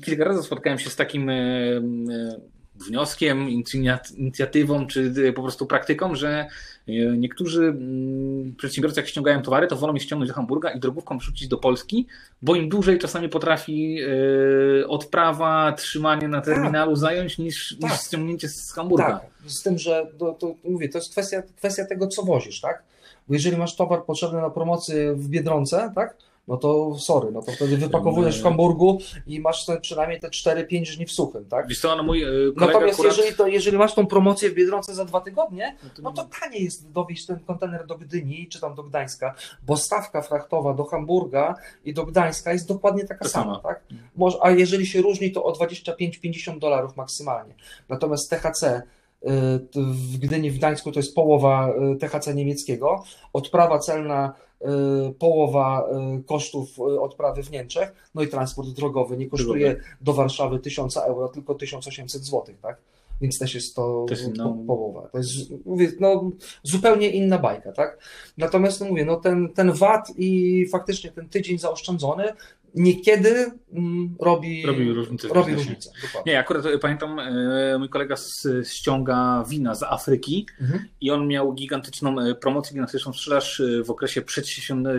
kilka razy spotkałem się z takim... wnioskiem, inicjatywą czy po prostu praktyką, że niektórzy przedsiębiorcy jak ściągają towary, to wolą je ściągnąć do Hamburga i drogówką wrzucić do Polski, bo im dłużej czasami potrafi odprawa, trzymanie na terminalu tak. zająć niż, tak. niż ściągnięcie z Hamburga. Tak. Z tym, że to, to, mówię, to jest kwestia, kwestia tego, co wozisz, tak? Bo jeżeli masz towar potrzebny na promocy w Biedronce, tak? No to sorry, no to wtedy wypakowujesz w Hamburgu i masz te, przynajmniej te cztery pięć dni w suchym, tak? Wiesz co, no mój kolega Natomiast akurat... jeżeli, to, jeżeli masz tą promocję w Biedronce za dwa tygodnie, no to, no to taniej jest dowieźć ten kontener do Gdyni czy tam do Gdańska, bo stawka frachtowa do Hamburga i do Gdańska jest dokładnie taka to sama, tak? A jeżeli się różni, to o dwadzieścia pięć do pięćdziesięciu dolarów maksymalnie. Natomiast T H C w Gdyni, w Gdańsku to jest połowa T H C niemieckiego, odprawa celna połowa kosztów odprawy w Niemczech, no i transport drogowy nie kosztuje do Warszawy tysiąc euro, tylko tysiąc osiemset złotych, tak? Więc też jest to, to jest no... połowa. To jest mówię, no, zupełnie inna bajka, tak? Natomiast no mówię, no ten, ten V A T i faktycznie ten tydzień zaoszczędzony niekiedy robi, robi różnicę. Robi różnicę. Nie, akurat pamiętam, mój kolega ściąga wina z Afryki mhm. i on miał gigantyczną promocję, gigantyczną sprzedaż w okresie przed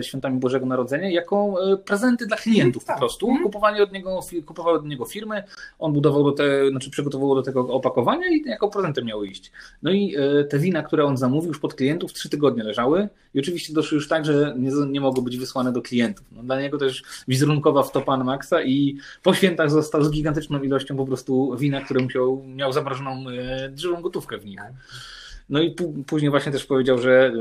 Świętami Bożego Narodzenia jako prezenty dla klientów tak. po prostu. Mhm. Kupowały od niego, kupowały od niego firmy, on budował do te, znaczy przygotowywał do tego opakowania i jako prezenty miały iść. No i te wina, które on zamówił już pod klientów, trzy tygodnie leżały i oczywiście doszły już tak, że nie, nie mogły być wysłane do klientów. No, dla niego też wizerunkowo w to pan Maxa i po świętach został z gigantyczną ilością po prostu wina, które musiał, miał zamrożoną drzewą gotówkę w nich. No i później właśnie też powiedział, że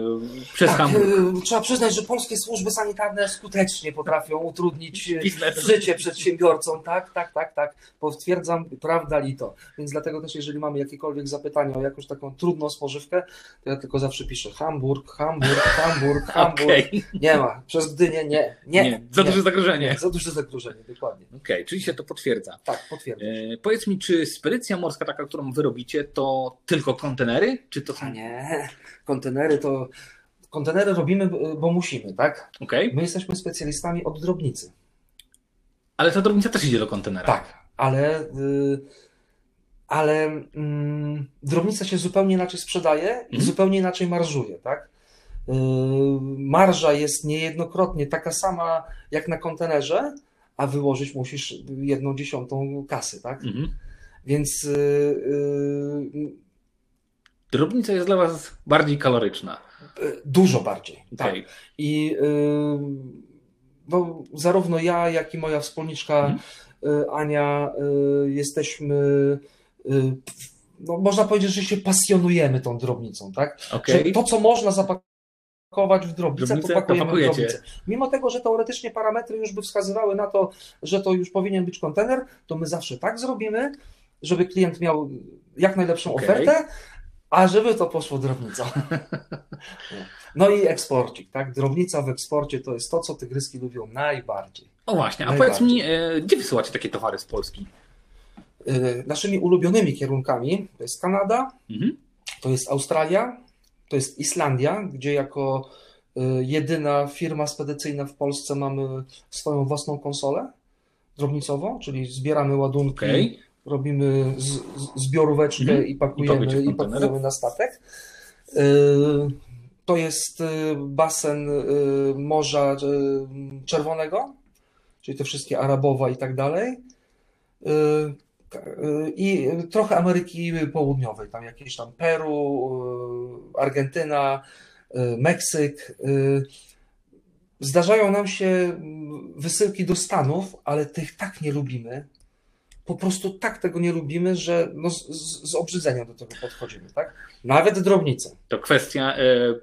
przez tak, Hamburg. Trzeba przyznać, że polskie służby sanitarne skutecznie potrafią utrudnić życie przedsiębiorcom. Tak, tak, tak, tak. Potwierdzam, prawda li to. Więc dlatego też, jeżeli mamy jakiekolwiek zapytania o jakąś taką trudną spożywkę, to ja tylko zawsze piszę Hamburg, Hamburg, Hamburg, Hamburg. Okay. Nie ma. Przez Gdynię nie. Nie. nie. Za duże zagrożenie. Za duże zagrożenie, dokładnie. Okej, okay, czyli się to potwierdza. Tak, potwierdza. E, powiedz mi, czy spedycja morska, taka, którą wy robicie, to tylko kontenery? Czy to są... Nie, kontenery to... Kontenery robimy, bo musimy, tak? Okay. My jesteśmy specjalistami od drobnicy. Ale ta drobnica też idzie do kontenera. Tak, ale... Yy... ale mm, drobnica się zupełnie inaczej sprzedaje i mhm. zupełnie inaczej marżuje, tak? Yy, marża jest niejednokrotnie taka sama jak na kontenerze, a wyłożyć musisz jedną dziesiątą kasy, tak? Mhm. Więc yy, yy, drobnica jest dla was bardziej kaloryczna. Yy, dużo bardziej, okay. tak. I yy, bo zarówno ja, jak i moja wspólniczka mhm. yy, Ania yy, jesteśmy no, można powiedzieć, że się pasjonujemy tą drobnicą, tak? Okay. Że to, co można zapakować w drobnicę, drobnicę to pakujemy w drobnicę. Mimo tego, że teoretycznie parametry już by wskazywały na to, że to już powinien być kontener, to my zawsze tak zrobimy, żeby klient miał jak najlepszą okay. ofertę, a żeby to poszło drobnicą. No i eksporcik, tak? Drobnica w eksporcie to jest to, co tygryski lubią najbardziej. O właśnie, a najbardziej. Powiedz mi, e, gdzie wysyłacie takie towary z Polski? Naszymi ulubionymi kierunkami to jest Kanada, mhm. to jest Australia, to jest Islandia, gdzie jako jedyna firma spedycyjna w Polsce mamy swoją własną konsolę drobnicową, czyli zbieramy ładunki, okay. robimy z, zbioróweczkę mhm. i pakujemy, i pakujemy na statek. To jest basen Morza Czerwonego, czyli te wszystkie Arabowa i tak dalej. I trochę Ameryki Południowej, tam jakieś tam Peru, Argentyna, Meksyk. Zdarzają nam się wysyłki do Stanów, ale tych tak nie lubimy. Po prostu tak tego nie lubimy, że no z, z obrzydzeniem do tego podchodzimy, tak? Nawet drobnice. To kwestia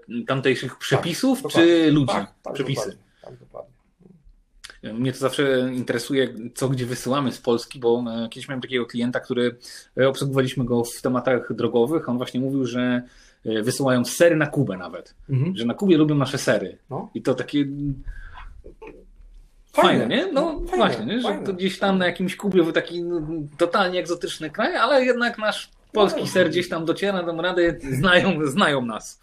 y, tamtejszych przepisów tak, czy ludzi? Tak, tak, przepisy. Dokładnie, tak, dokładnie. Mnie to zawsze interesuje, co gdzie wysyłamy z Polski, bo kiedyś miałem takiego klienta, który obsługowaliśmy go w tematach drogowych. On właśnie mówił, że wysyłają sery na Kubę nawet. Mhm. Że na Kubie lubią nasze sery. No. I to takie fajne, fajne nie? No fajne, właśnie, nie? Że fajne. To gdzieś tam na jakimś Kubie był taki totalnie egzotyczny kraj, ale jednak nasz polski no, ser gdzieś tam dociera, dam radę, znają, znają nas.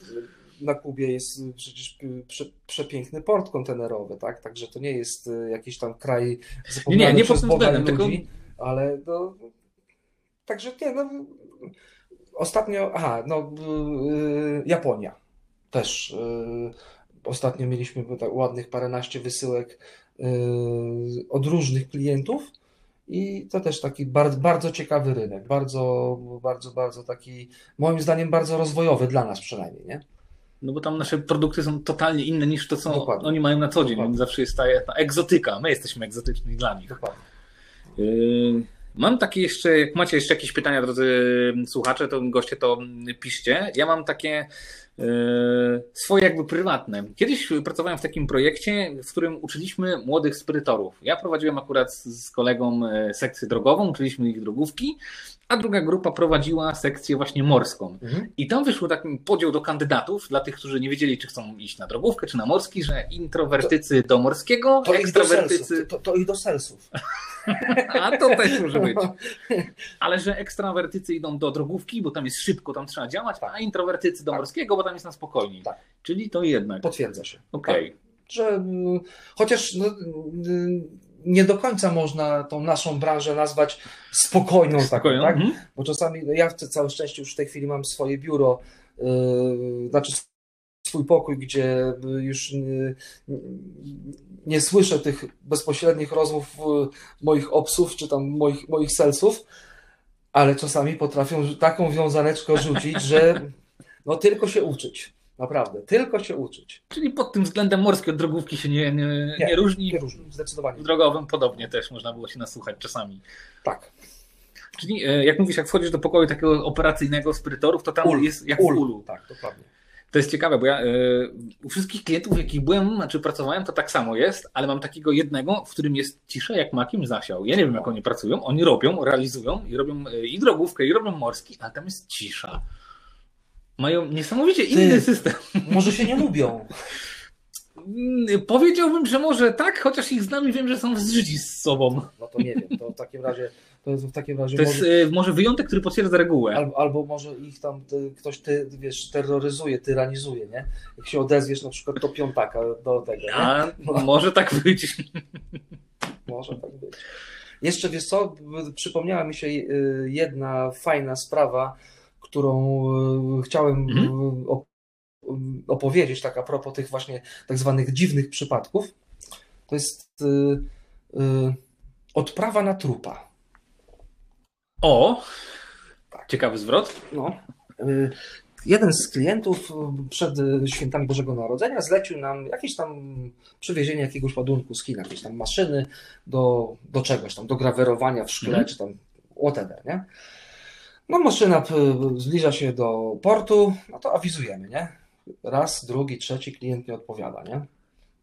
Na Kubie jest przecież przepiękny port kontenerowy, tak? Także to nie jest jakiś tam kraj zapomniany nie, nie przez względem, ludzi, tylko... ale to... Także nie, no... Ostatnio, aha, no yy, Japonia też. Yy, ostatnio mieliśmy tak ładnych paręnaście wysyłek yy, od różnych klientów i to też taki bardzo, bardzo ciekawy rynek, bardzo, bardzo, bardzo taki, moim zdaniem bardzo rozwojowy dla nas przynajmniej, nie? No bo tam nasze produkty są totalnie inne niż to, co dokładnie. Oni mają na co dzień. Dokładnie. Zawsze jest ta, ta egzotyka. My jesteśmy egzotyczni dla nich. Yy, mam takie jeszcze, jak macie jeszcze jakieś pytania, drodzy słuchacze, to goście, to piszcie. Ja mam takie yy, swoje jakby prywatne. Kiedyś pracowałem w takim projekcie, w którym uczyliśmy młodych spedytorów. Ja prowadziłem akurat z kolegą sekcję drogową, uczyliśmy ich drogówki, a druga grupa prowadziła sekcję właśnie morską. Mhm. I tam wyszło taki podział do kandydatów, dla tych, którzy nie wiedzieli, czy chcą iść na drogówkę, czy na morski, że introwertycy to, do morskiego, to ekstrawertycy... To, to i do selsów. A to też może być. Ale że ekstrawertycy idą do drogówki, bo tam jest szybko, tam trzeba działać, a introwertycy do tak. morskiego, bo tam jest na spokojniej. Tak. Czyli to jednak... Potwierdza się. Okej. Okay. Tak. Że... Chociaż... No... nie do końca można tą naszą branżę nazwać spokojną, spokojną. Taką, tak? Mhm. Bo czasami, no ja w całe szczęście już w tej chwili mam swoje biuro, yy, znaczy swój pokój, gdzie już nie, nie słyszę tych bezpośrednich rozmów moich obsów, czy tam moich, moich selsów, ale czasami potrafią taką wiązaneczkę rzucić, że no tylko się uczyć. Naprawdę, tylko się uczyć. Czyli pod tym względem morskie od drogówki się nie, nie, nie, nie różni. Nie różni, zdecydowanie. W drogowym podobnie też można było się nasłuchać czasami. Tak. czyli jak mówisz, jak wchodzisz do pokoju takiego operacyjnego sprytorów, to tam ul. jest jak ul. w ulu. Tak, dokładnie. To jest ciekawe, bo ja yy, u wszystkich klientów, jakich byłem, znaczy pracowałem, to tak samo jest, ale mam takiego jednego, w którym jest cisza jak makiem zasiał. Ja nie wiem, jak oni pracują, oni robią, realizują i robią yy, i drogówkę, i robią morski, ale tam jest cisza. Mają niesamowicie Ty, inny system. Może się nie lubią. Powiedziałbym, że może tak, chociaż ich znam i wiem, że są zżyci z sobą. No to nie wiem, to w takim razie to jest w takim razie. To może... jest może wyjątek, który potwierdza regułę. Albo, albo może ich tam ty, ktoś ty, wiesz, terroryzuje, tyranizuje, nie? Jak się odezwiesz na przykład do piątaka do tego. A, no. Może tak być. Może tak być. Jeszcze wiesz co, przypomniała mi się jedna fajna sprawa, którą chciałem mhm. opowiedzieć tak a propos tych właśnie tak zwanych dziwnych przypadków. To jest y, y, odprawa na trupa. O! Tak. Ciekawy zwrot. No. Y, jeden z klientów przed świętami Bożego Narodzenia zlecił nam jakieś tam przywiezienie jakiegoś ładunku z Chin, jakieś tam maszyny do, do czegoś tam, do grawerowania w szkle, mm. czy tam whatever, nie? No maszyna zbliża się do portu, no to awizujemy, nie? Raz, drugi, trzeci klient nie odpowiada, nie?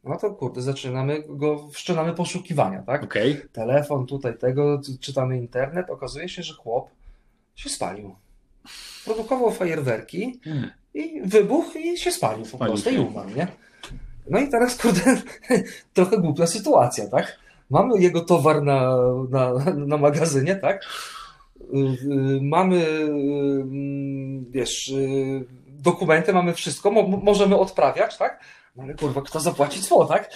No to kurde, zaczynamy go, wszczynamy poszukiwania, tak? Okay. Telefon tutaj tego, czytamy internet, okazuje się, że chłop się spalił. Produkował fajerwerki hmm. i wybuchł i się spalił po prostu i umarł, nie? No i teraz kurde, trochę głupia sytuacja, tak? Mamy jego towar na, na, na magazynie, tak? Mamy, wiesz, dokumenty, mamy wszystko, mo- możemy odprawiać, tak? No ale kurwa, kto zapłaci cło, tak?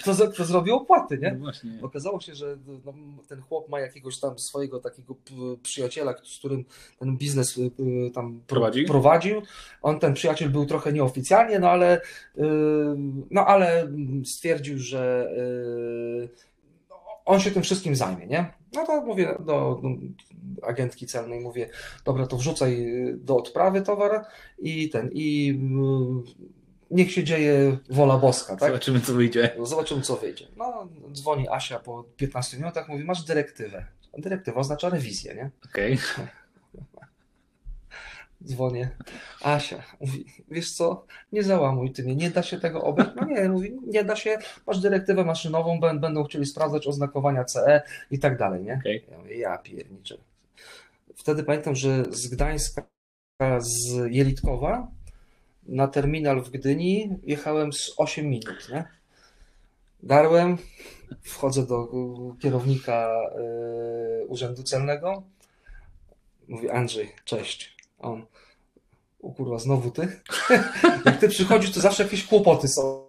Kto, za, kto zrobił opłaty, nie? No okazało się, że no, ten chłop ma jakiegoś tam swojego takiego przyjaciela, z którym ten biznes tam prowadzi? prowadził. On, ten przyjaciel był trochę nieoficjalnie, no ale, no, ale stwierdził, że on się tym wszystkim zajmie, nie? No to mówię do agentki celnej, mówię, dobra, to wrzucaj do odprawy towar i ten, i niech się dzieje wola boska, tak? Zobaczymy, co wyjdzie. Zobaczymy, co wyjdzie. No, dzwoni Asia po piętnastu minutach, mówi, masz dyrektywę. Dyrektywa oznacza rewizję, nie? Okej. Okay. Dzwonię. Asia, mówi, wiesz co, nie załamuj ty mnie, nie da się tego obejść. No nie, mówi, nie da się, masz dyrektywę maszynową, będą chcieli sprawdzać oznakowania C E i tak dalej, nie? Okay. Ja mówię, ja pierniczę. Wtedy pamiętam, że z Gdańska, z Jelitkowa na terminal w Gdyni jechałem z osiem minut, nie? Darłem, wchodzę do kierownika y, urzędu celnego, mówię, Andrzej, cześć. On, o kurwa, znowu ty? Jak ty przychodzisz, to zawsze jakieś kłopoty są.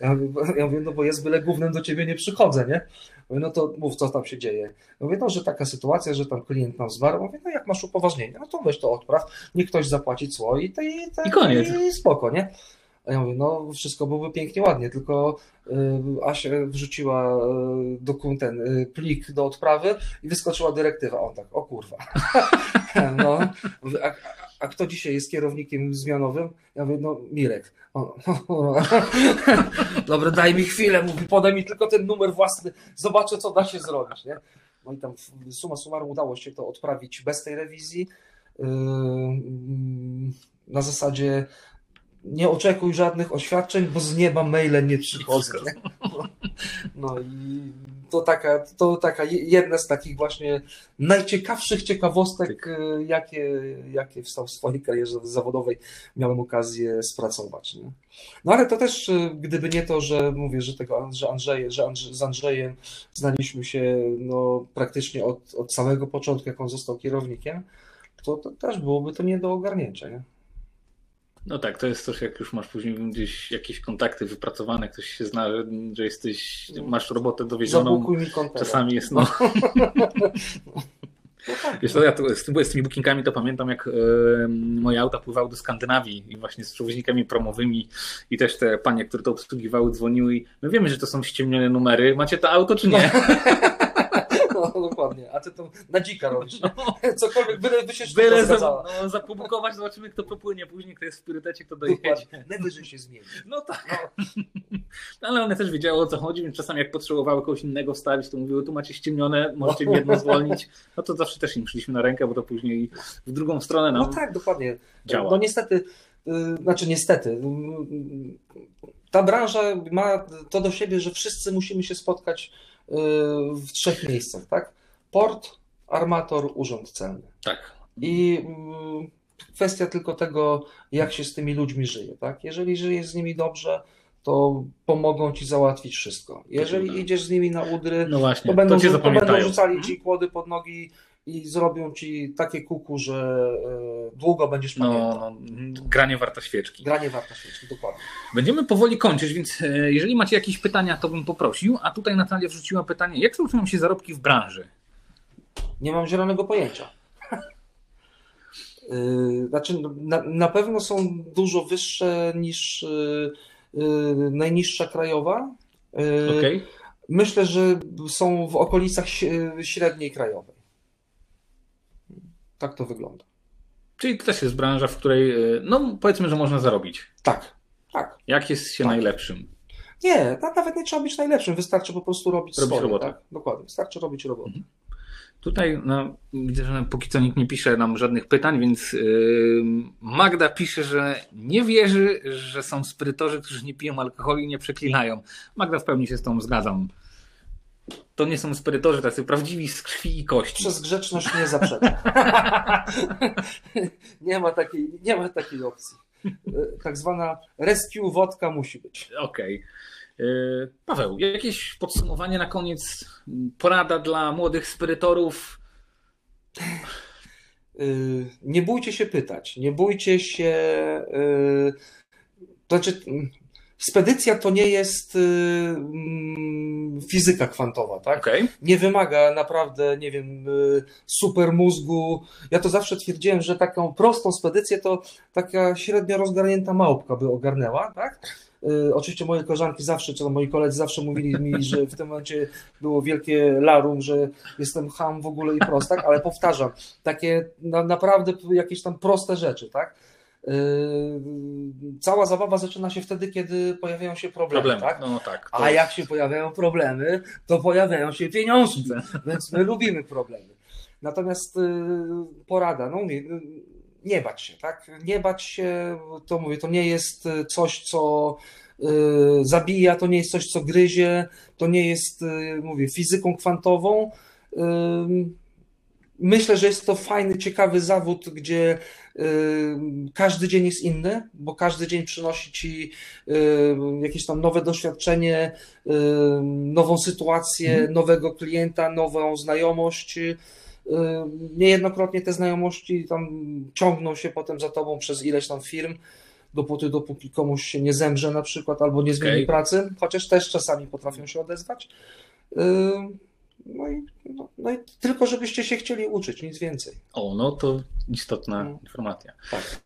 Ja mówię, ja mówię, no bo ja z byle głównym do ciebie nie przychodzę, nie? Mówię, no to mów, co tam się dzieje. Ja mówię, no, że taka sytuacja, że tam klient nam zmarł. Mówię, no jak masz upoważnienie, no to weź to odpraw, niech ktoś zapłaci cło i, te, i, te, I koniec. I spoko, nie? A ja mówię, no wszystko byłoby pięknie, ładnie, tylko Asia wrzuciła dokument, ten plik do odprawy i wyskoczyła dyrektywa. On tak, o kurwa. No, a, a kto dzisiaj jest kierownikiem zmianowym? Ja mówię, no Mirek. On, dobra, daj mi chwilę, mówi, podaj mi tylko ten numer własny, zobaczę, co da się zrobić, nie? No i tam summa summarum udało się to odprawić bez tej rewizji. Na zasadzie nie oczekuj żadnych oświadczeń, bo z nieba maile nie przychodzą. No, no i to taka, to taka jedna z takich właśnie najciekawszych ciekawostek, jakie, jakie w swojej karierze zawodowej miałem okazję spracować. Nie? No ale to też, gdyby nie to, że mówię, że, tego, że, Andrzeje, że Andrze, z Andrzejem znaliśmy się no, praktycznie od, od samego początku, jak on został kierownikiem, to, to też byłoby to nie do ogarnięcia. Nie? No tak, to jest coś, jak już masz później gdzieś jakieś kontakty wypracowane, ktoś się zna, że jesteś, masz robotę dowiedzioną, czasami jest no... Wiesz co, ja to, z, tym, z tymi bookingami to pamiętam, jak yy, moje auta pływały do Skandynawii i właśnie z przewoźnikami promowymi i też te panie, które to obsługiwały, dzwoniły i my wiemy, że to są ściemnione numery, macie to auto czy nie? No, dokładnie, a ty to na dzika robisz. No. Cokolwiek, byle by się byle za, no, zapublikować, zobaczymy, kto popłynie później, kto jest w priorytecie, kto dojedzie. Dokładnie. Najwyżej się zmieni. No tak. No. ale one też wiedziały, o co chodzi, więc czasami jak potrzebowały kogoś innego wstawić, to mówiły, tu macie ściemnione, możecie mi jedno zwolnić. No to zawsze też im szliśmy na rękę, bo to później w drugą stronę nam No tak, dokładnie. Działa. No niestety, yy, znaczy niestety, yy, ta branża ma to do siebie, że wszyscy musimy się spotkać yy, w trzech miejscach, tak? Port, armator, urząd celny. Tak. I yy, kwestia tylko tego, jak się z tymi ludźmi żyje, tak? Jeżeli żyjesz z nimi dobrze, to pomogą ci załatwić wszystko. Jeżeli idziesz z nimi na udry, no właśnie, to, będą, to, to będą rzucali ci kłody pod nogi i zrobią ci takie kuku, że długo będziesz pamiętał. No, granie warta świeczki. Granie warta świeczki, dokładnie. Będziemy powoli kończyć, więc jeżeli macie jakieś pytania, to bym poprosił. A tutaj Natalia wrzuciła pytanie, jak kształtują się zarobki w branży? Nie mam zielonego pojęcia. Znaczy, na, na pewno są dużo wyższe niż najniższa krajowa. Okay. Myślę, że są w okolicach średniej krajowej. Tak to wygląda. Czyli to też jest branża, w której no powiedzmy, że można zarobić. Tak, tak. Jak jest się tak. najlepszym? Nie, nawet nie trzeba być najlepszym. Wystarczy po prostu robić, robić swoje, robotę. Tak? Dokładnie, wystarczy robić robotę. Mhm. Tutaj no, widzę, że póki co nikt nie pisze nam żadnych pytań, więc yy, Magda pisze, że nie wierzy, że są sprytorzy, którzy nie piją alkoholu i nie przeklinają. Magda, w pełni się z tą zgadzam. To nie są sprytorzy, tacy prawdziwi z krwi i kości. Przez grzeczność nie zaprzeczam. nie, ma takiej, nie ma takiej opcji. Tak zwana rescue wodka musi być. Okej. Okay. Paweł, jakieś podsumowanie na koniec? Porada dla młodych sprytorów? Nie bójcie się pytać, nie bójcie się... To znaczy, spedycja to nie jest fizyka kwantowa, tak? Okay. Nie wymaga naprawdę, nie wiem, super mózgu. Ja to zawsze twierdziłem, że taką prostą spedycję to taka średnio rozgarnięta małpka by ogarnęła, tak? Oczywiście moje koleżanki zawsze, czy moi koledzy zawsze mówili mi, że w tym momencie było wielkie larum, że jestem ham w ogóle i prostak, ale powtarzam, takie na, naprawdę jakieś tam proste rzeczy, tak? Yy, cała zabawa zaczyna się wtedy, kiedy pojawiają się problemy, problemy. Tak? No, tak, to... A jak się pojawiają problemy, to pojawiają się pieniążki, więc my lubimy problemy. Natomiast yy, porada, no mówię, nie bać się, tak? Nie bać się, to mówię, to nie jest coś, co y, zabija, to nie jest coś, co gryzie, to nie jest, y, mówię, fizyką kwantową. Y, myślę, że jest to fajny, ciekawy zawód, gdzie y, każdy dzień jest inny, bo każdy dzień przynosi ci y, jakieś tam nowe doświadczenie, y, nową sytuację, mm. nowego klienta, nową znajomość. Niejednokrotnie te znajomości tam ciągną się potem za tobą przez ileś tam firm, dopóty, dopóki komuś się nie zemrze na przykład albo nie zmieni okay. pracy, chociaż też czasami potrafią się odezwać. No i, no, no i tylko żebyście się chcieli uczyć, nic więcej. O, no to istotna no. informacja. Tak.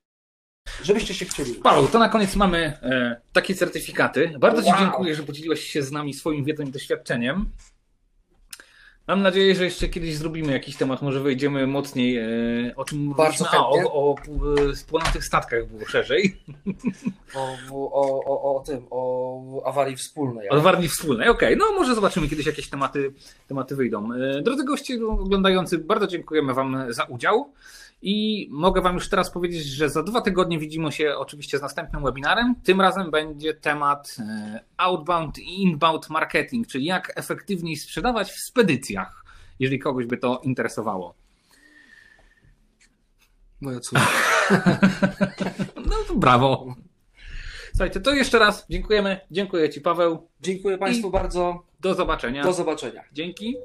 Żebyście się chcieli. Paweł, to na koniec mamy e, takie certyfikaty. Bardzo wow. ci dziękuję, że podzieliłeś się z nami swoim wiedzą i doświadczeniem. Mam nadzieję, że jeszcze kiedyś zrobimy jakiś temat, może wejdziemy mocniej, o czym mówiliśmy, a o, o spłonących statkach było szerzej. O, o, o, o tym, o awarii wspólnej. O awarii wspólnej, okej. Okay. No może zobaczymy, kiedyś jakieś tematy, tematy wyjdą. Drodzy goście oglądający, bardzo dziękujemy wam za udział. I mogę wam już teraz powiedzieć, że za dwa tygodnie widzimy się oczywiście z następnym webinarem. Tym razem będzie temat outbound i inbound marketing, czyli jak efektywniej sprzedawać w spedycjach, jeżeli kogoś by to interesowało. Moja córka. No to brawo. Słuchajcie, to jeszcze raz dziękujemy. Dziękuję ci, Paweł. Dziękuję państwu bardzo. Do zobaczenia. Do zobaczenia. Dzięki.